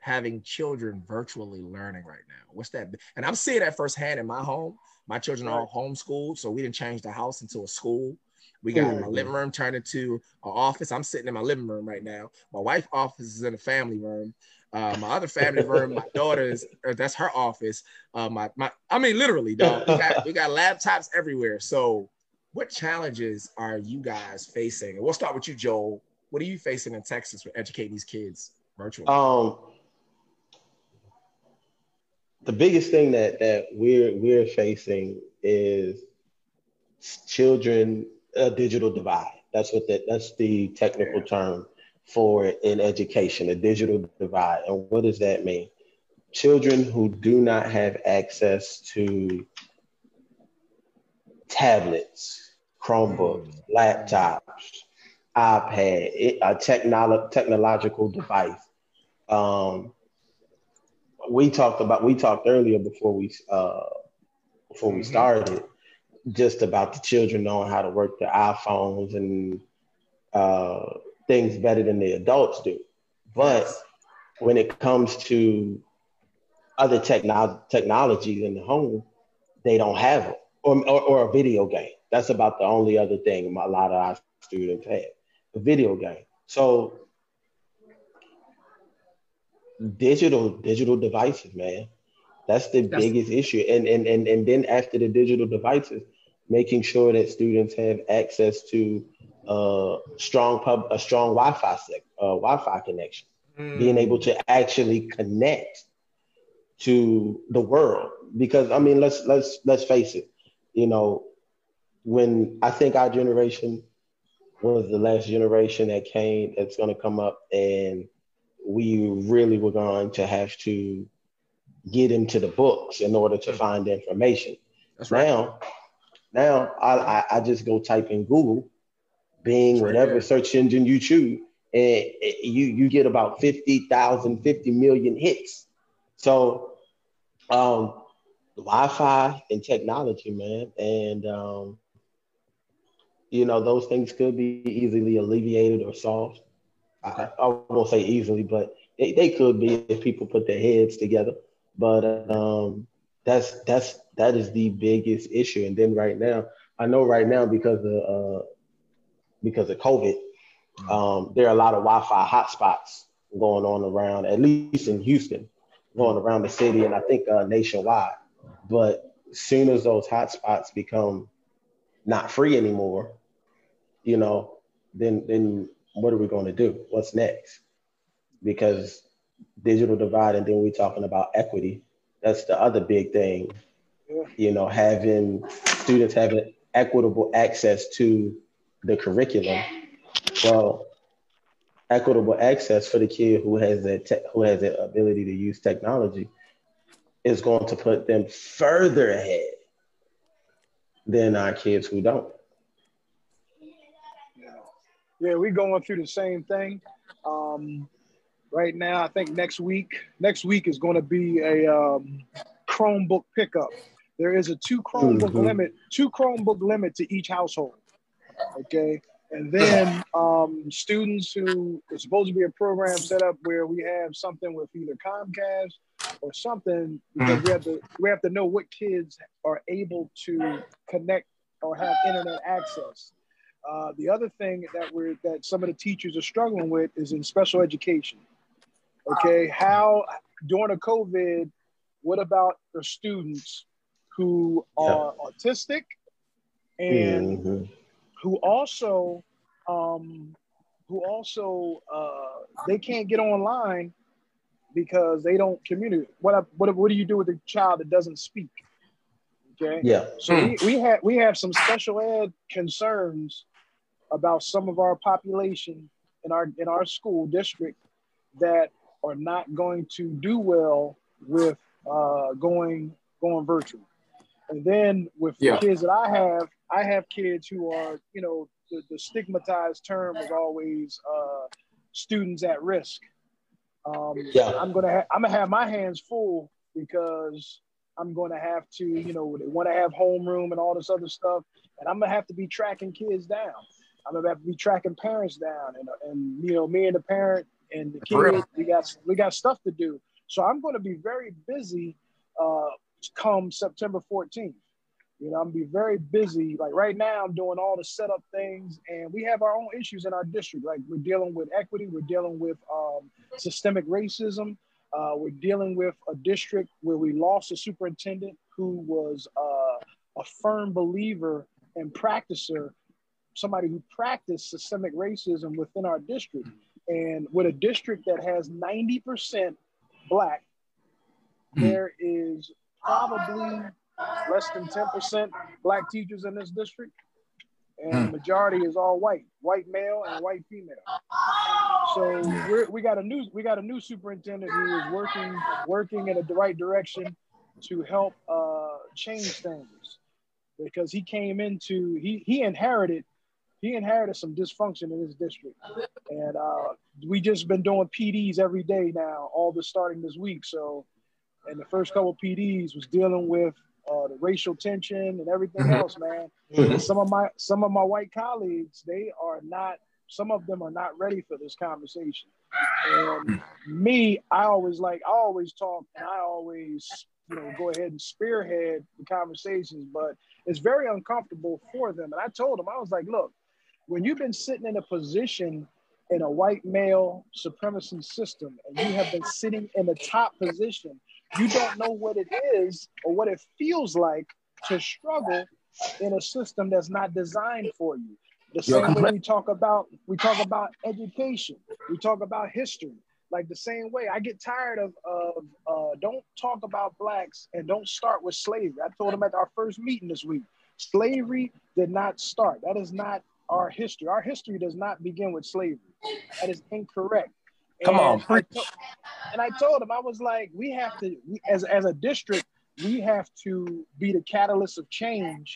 having children virtually learning right now? What's that? And I'm seeing that firsthand in my home. My children are all homeschooled, so we didn't change the house into a school. We got my living room turned into an office. I'm sitting in my living room right now. My wife's office is in a family room. Uh, my other family room, my daughter's, or that's her office. Uh, my, my, I mean, literally, dog. We got, we got laptops everywhere. So what challenges are you guys facing? And we'll start with you, Joel. What are you facing in Texas for educating these kids virtually? Um, the biggest thing that that we're we're facing is children. A digital divide. That's what that that's the technical term for it in education, a digital divide. And what does that mean? Children who do not have access to tablets, Chromebooks, laptops, iPad, it, a technolo- technological device. Um, we talked about, we talked earlier before we uh, before we started, just about the children knowing how to work their iPhones and uh, things better than the adults do. But when it comes to other techno- technologies in the home, they don't have them, or, or, or a video game. That's about the only other thing a lot of our students have, a video game. So digital, digital devices, man. That's the That's biggest issue. And, and and and then after the digital devices, making sure that students have access to uh, strong pub, a strong Wi-Fi sec, uh, Wi-Fi connection, mm. being able to actually connect to the world. Because I mean, let's let's let's face it, you know, when I think our generation was the last generation that came, that's going to come up, and we really were going to have to get into the books in order to find information. That's right. Now, now I, I, I just go type in Google, Bing, right whatever there. Search engine you choose, and you you get about fifty thousand, fifty million hits. So um, Wi-Fi and technology, man, and um, you know, those things could be easily alleviated or solved. Okay. I, I won't say easily, but they, they could be if people put their heads together. But um, that's that's that is the biggest issue. And then right now, I know right now because of uh, because of COVID, um, there are a lot of Wi-Fi hotspots going on around, at least in Houston, going around the city, and I think uh, nationwide. But as soon as those hotspots become not free anymore, you know, then then what are we going to do? What's next? Because digital divide, and then we're talking about equity. That's the other big thing, you know, having students having equitable access to the curriculum. Well, equitable access for the kid who has that te- who has the ability to use technology is going to put them further ahead than our kids who don't. Yeah, we're going through the same thing. Um, Right now, I think next week, next week is going to be a um, Chromebook pickup. There is a two Chromebook mm-hmm. limit, two Chromebook limit to each household. Okay, and then um, students who it's supposed to be a program set up where we have something with either Comcast or something because we have to we have to know what kids are able to connect or have internet access. Uh, the other thing that we're that some of the teachers are struggling with is in special education. Okay, how during a COVID, what about the students who are yeah. autistic and mm-hmm. who also um, who also uh, they can't get online because they don't communicate. What what what do you do with a child that doesn't speak? Okay. Yeah. So we, we have we have some special ed concerns about some of our population in our in our school district that are not going to do well with uh, going going virtual. And then with yeah. the kids that I have, I have kids who are, you know, the, the stigmatized term is always uh, students at risk. Um, yeah. I'm gonna ha- I'm gonna have my hands full because I'm going to have to, you know, they want to have homeroom and all this other stuff. And I'm going to have to be tracking kids down. I'm going to have to be tracking parents down. And, and you know, me and the parent and the kid, we got, we got stuff to do. So I'm going to be very busy uh, come September fourteenth. You know, I'm going to be very busy. Like right now, I'm doing all the setup things. And we have our own issues in our district. Like we're dealing with equity. We're dealing with um, systemic racism. Uh, we're dealing with a district where we lost a superintendent who was uh, a firm believer and practicer, somebody who practiced systemic racism within our district. And with a district that has ninety percent Black, there is probably less than ten percent Black teachers in this district. And the majority is all white, white male and white female. So we're, we got a new we got a new superintendent who is working working in the right direction to help uh, change things, because he came into he he inherited he inherited some dysfunction in his district, and uh, we just been doing P Ds every day now, all this starting this week. So, and the first couple of P Ds was dealing with Uh, the racial tension and everything else, man. And some of my some of my white colleagues, they are not. Some of them are not ready for this conversation. And me, I always like, I always talk, and I always, you know, go ahead and spearhead the conversations. But it's very uncomfortable for them. And I told them, I was like, look, when you've been sitting in a position in a white male supremacy system, and you have been sitting in the top position, you don't know what it is or what it feels like to struggle in a system that's not designed for you. The same way we talk about, we talk about education, we talk about history, like the same way. I get tired of, of uh, don't talk about Blacks and don't start with slavery. I told them at our first meeting this week, slavery did not start. That is not our history. Our history does not begin with slavery. That is incorrect. Come and on, I, and I told him, I was like, we have to, we, as as a district, we have to be the catalyst of change.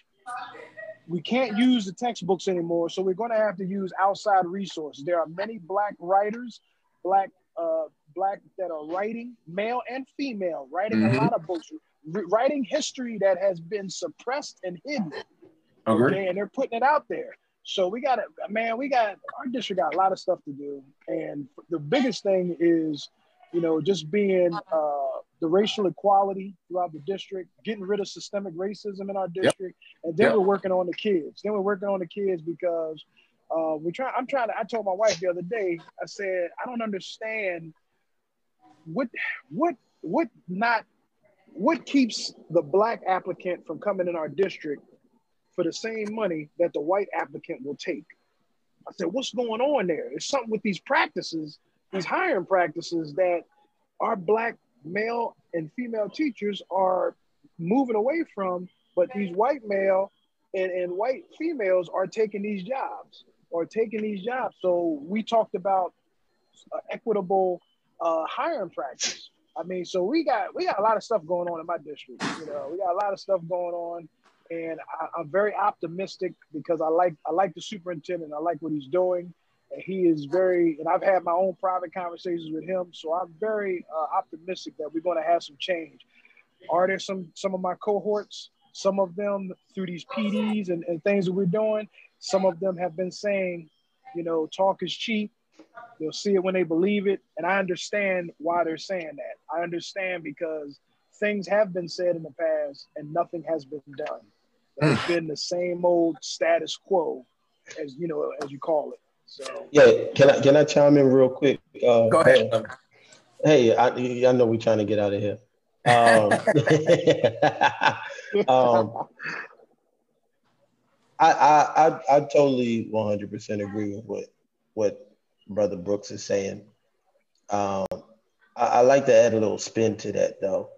We can't use the textbooks anymore, so we're going to have to use outside resources. There are many Black writers, black uh, black that are writing, male and female, writing mm-hmm. a lot of books, re- writing history that has been suppressed and hidden. Okay, okay and they're putting it out there. So we got to, man, we got, our district got a lot of stuff to do. And the biggest thing is, you know, just being uh, the racial equality throughout the district, getting rid of systemic racism in our district. Yep. And then yep. we're working on the kids. Then we're working on the kids because uh, we try, I'm trying to, I told my wife the other day, I said, I don't understand what, what, what not, what keeps the Black applicant from coming in our district for the same money that the white applicant will take. I said, what's going on there? It's something with these practices, these hiring practices, that our Black male and female teachers are moving away from, but these white male and, and white females are taking these jobs, or taking these jobs. So we talked about uh, equitable uh, hiring practice. I mean, so we got, we got a lot of stuff going on in my district. You know, we got a lot of stuff going on. And I, I'm very optimistic because I like I like the superintendent. I like what he's doing, and he is very. And I've had my own private conversations with him, so I'm very uh, optimistic that we're going to have some change. Are there some some of my cohorts? Some of them through these P Ds and, and things that we're doing. Some of them have been saying, you know, talk is cheap. They'll see it when they believe it, and I understand why they're saying that. I understand because things have been said in the past, and nothing has been done. It's been the same old status quo, as you know, as you call it. So yeah, can I can I chime in real quick? Uh, Go ahead. Um, hey, I, I know we're trying to get out of here. Um, um, I, I I I totally one hundred percent agree with what what Brother Brooks is saying. Um, I, I like to add a little spin to that though,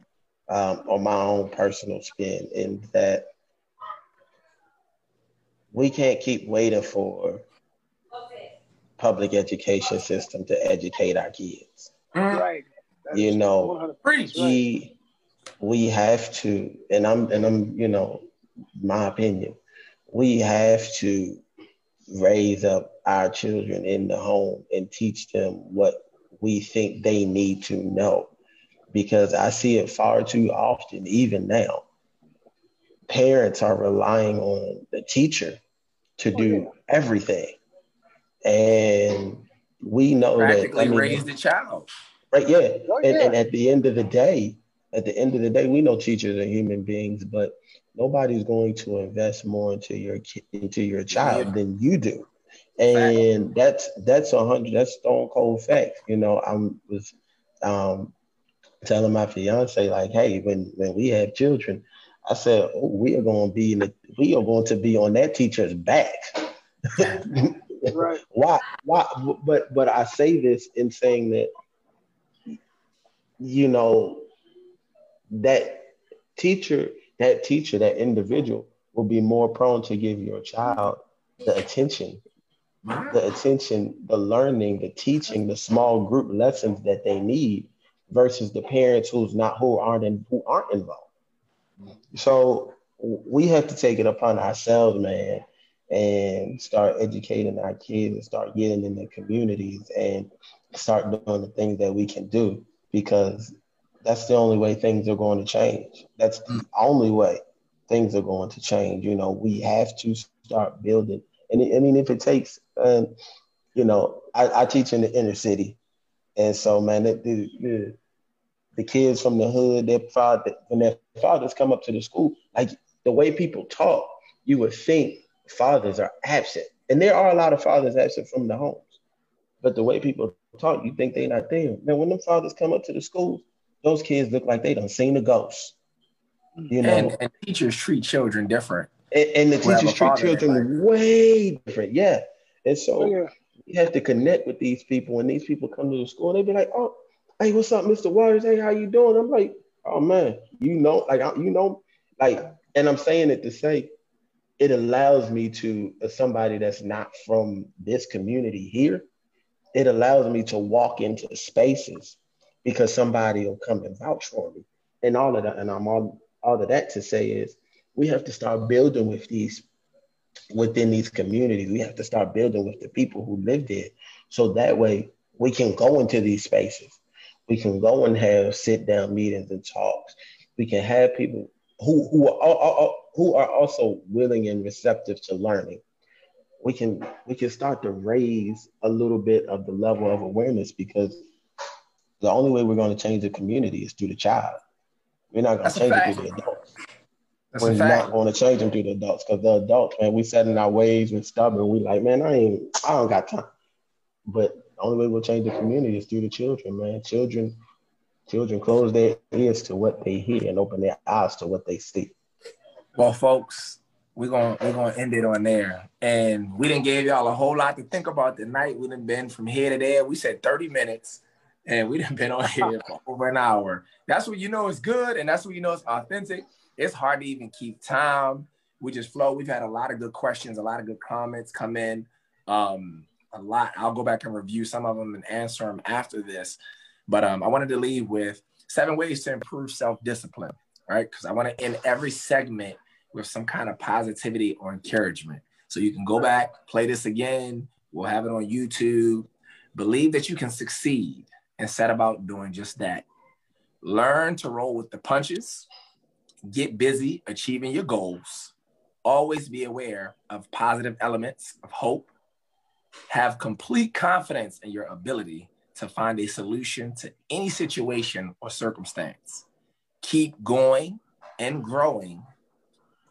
um, or my own personal spin, in that we can't keep waiting for okay. public education system to educate our kids. Right. That's you know, one hundred percent. we we have to, and I'm and I'm, you know, my opinion, we have to raise up our children in the home and teach them what we think they need to know, because I see it far too often, even now. Parents are relying on the teacher to do everything. And we know practically that. I mean, raise the child. Right, yeah. Oh, yeah. And, and at the end of the day, at the end of the day, we know teachers are human beings, but nobody's going to invest more into your into your child yeah. than you do. And that's that's a hundred. That's stone cold facts. You know, I was um, telling my fiance, like, hey, when, when we have children, I said, oh, we are going to be in the, we are going to be on that teacher's back. Right. Why? Why? But but I say this in saying that, you know, that teacher, that teacher, that individual will be more prone to give your child the attention. The attention, the learning, the teaching, the small group lessons that they need, versus the parents who's not who aren't in, who aren't involved. So we have to take it upon ourselves, man, and start educating our kids and start getting in their communities and start doing the things that we can do, because that's the only way things are going to change. That's the only way things are going to change. You know, we have to start building. And I mean, if it takes, um, you know, I, I teach in the inner city. And so, man, it, it, it, the kids from the hood, their father, when their fathers come up to the school, like the way people talk, you would think fathers are absent. And there are a lot of fathers absent from the homes. But the way people talk, you think they're not there. Man, when them fathers come up to the school, those kids look like they done seen a ghost. You know, and, and teachers treat children different. And, and the teachers treat children way different, yeah. And so yeah. you have to connect with these people. And these people come to the school, and they be like, "Oh, hey, what's up, Mister Waters? Hey, how you doing?" I'm like, "Oh man, you know, like I, you know, like." And I'm saying it to say, it allows me to as somebody that's not from this community here. It allows me to walk into spaces because somebody will come and vouch for me, and all of that. And I'm all all of that to say is, we have to start building with these, within these communities. We have to start building with the people who live there. So that way we can go into these spaces. We can go and have sit down meetings and talks. We can have people who, who, are, are, are, who are also willing and receptive to learning. We can, we can start to raise a little bit of the level of awareness, because the only way we're going to change the community is through the child. We're not going to change it through the adults. That's we're not going to change them through the adults, because the adults, man, we set in our ways and stubborn. We like, man, I ain't, I don't got time. But the only way we'll change the community is through the children, man. Children, children close their ears to what they hear and open their eyes to what they see. Well, folks, we're gonna we're gonna end it on there. And we done gave y'all a whole lot to think about tonight. We done been from here to there. We said thirty minutes, and we done been on here for over an hour. That's what you know is good, and that's what you know is authentic. It's hard to even keep time. We just flow. We've had a lot of good questions, a lot of good comments come in, um, a lot. I'll go back and review some of them and answer them after this. But um, I wanted to leave with seven ways to improve self-discipline, right? Because I want to end every segment with some kind of positivity or encouragement. So you can go back, play this again. We'll have it on YouTube. Believe that you can succeed and set about doing just that. Learn to roll with the punches. Get busy achieving your goals. Always be aware of positive elements of hope. Have complete confidence in your ability to find a solution to any situation or circumstance. Keep going and growing,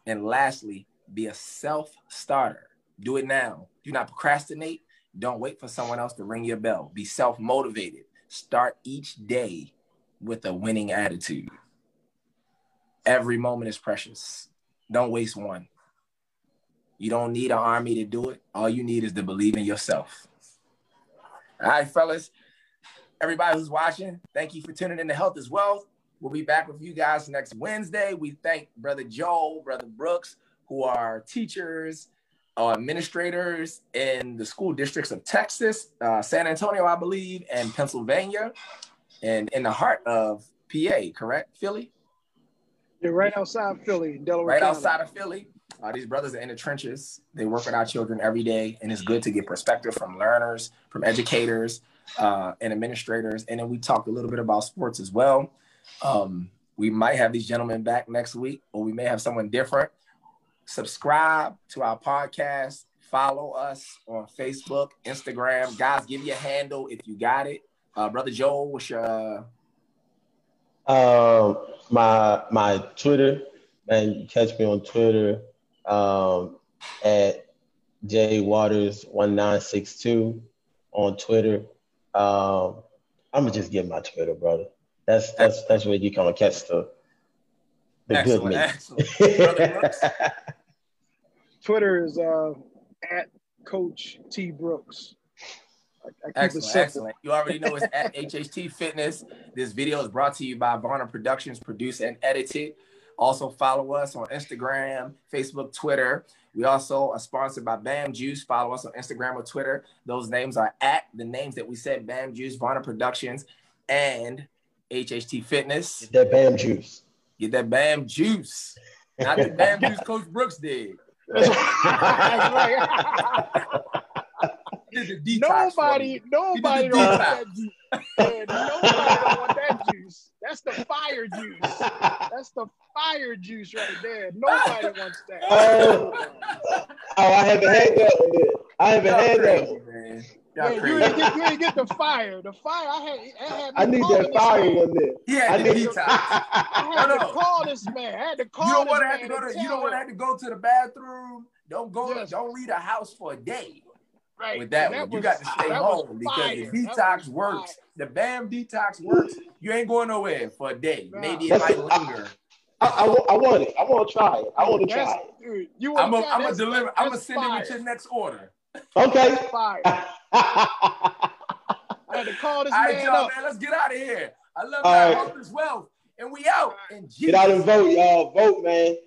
And lastly, be a self-starter. Do it now. Do not procrastinate. Don't wait for someone else to ring your bell. Be self-motivated. Start each day with a winning attitude. Every moment is precious. Don't waste one. You don't need an army to do it. All you need is to believe in yourself. All right, fellas, everybody who's watching, thank you for tuning in to Health is Wealth. We'll be back with you guys next Wednesday. We thank Brother Joel, Brother Brooks, who are teachers, uh, administrators in the school districts of Texas, uh, San Antonio, I believe, and Pennsylvania, and in the heart of P A, correct, Philly? They're right outside Philly, Delaware Right County. Outside of Philly. Uh, these brothers are in the trenches. They work with our children every day, and it's good to get perspective from learners, from educators, uh, and administrators. And then we talked a little bit about sports as well. Um, we might have these gentlemen back next week, or we may have someone different. Subscribe to our podcast. Follow us on Facebook, Instagram. Guys, give your handle if you got it. Uh, Brother Joel, what's your... Uh, my, my Twitter, man, you catch me on Twitter. Um, at J Waters nineteen sixty-two on Twitter. Um, I'm gonna just give my Twitter, brother. That's that's that's where you come and catch the the excellent, good me. Excellent. Brother Brooks. Twitter is uh, at Coach T Brooks. I, I excellent, excellent. You already know it's at H H T Fitness. This video is brought to you by Varner Productions, produced and edited. Also follow us on Instagram, Facebook, Twitter. We also are sponsored by Bam Juice. Follow us on Instagram or Twitter. Those names are at the names that we said, Bam Juice, Bonner Productions, and H H T Fitness. Get that Bam Juice. Get that Bam Juice. Not the Bam Juice Coach Brooks did. detox nobody, nobody wants that juice. Man, nobody wants that juice. That's the fire juice. That's the fire juice right there. Nobody wants that. Oh, oh I haven't had that one. Yet. I haven't Y'all had crazy, that one. Man. Man, you, didn't get, you didn't get the fire. The fire. I had. I, had I need that fire in there. Yeah, I need. To, I had no, to no. call this man. I had to call. You don't want to have to go to. You don't want to have to go to the bathroom. Don't go. Yes. Don't leave the house for a day. Right. With that, that one, was, you got to stay home because fire. the detox works. Fire. The Bam detox works. You ain't going nowhere for a day. Nah. Maybe it That's might it. linger. I, I, I want it. I want to try it. I want to try it. Dude, you want I'm gonna deliver. I'm gonna send it with your next order. Okay. Fire. I had to call this All right, man y'all, up. man. Let's get out of here. I love that. Health is Wealth, and we out. And get out and vote, y'all. Vote, man.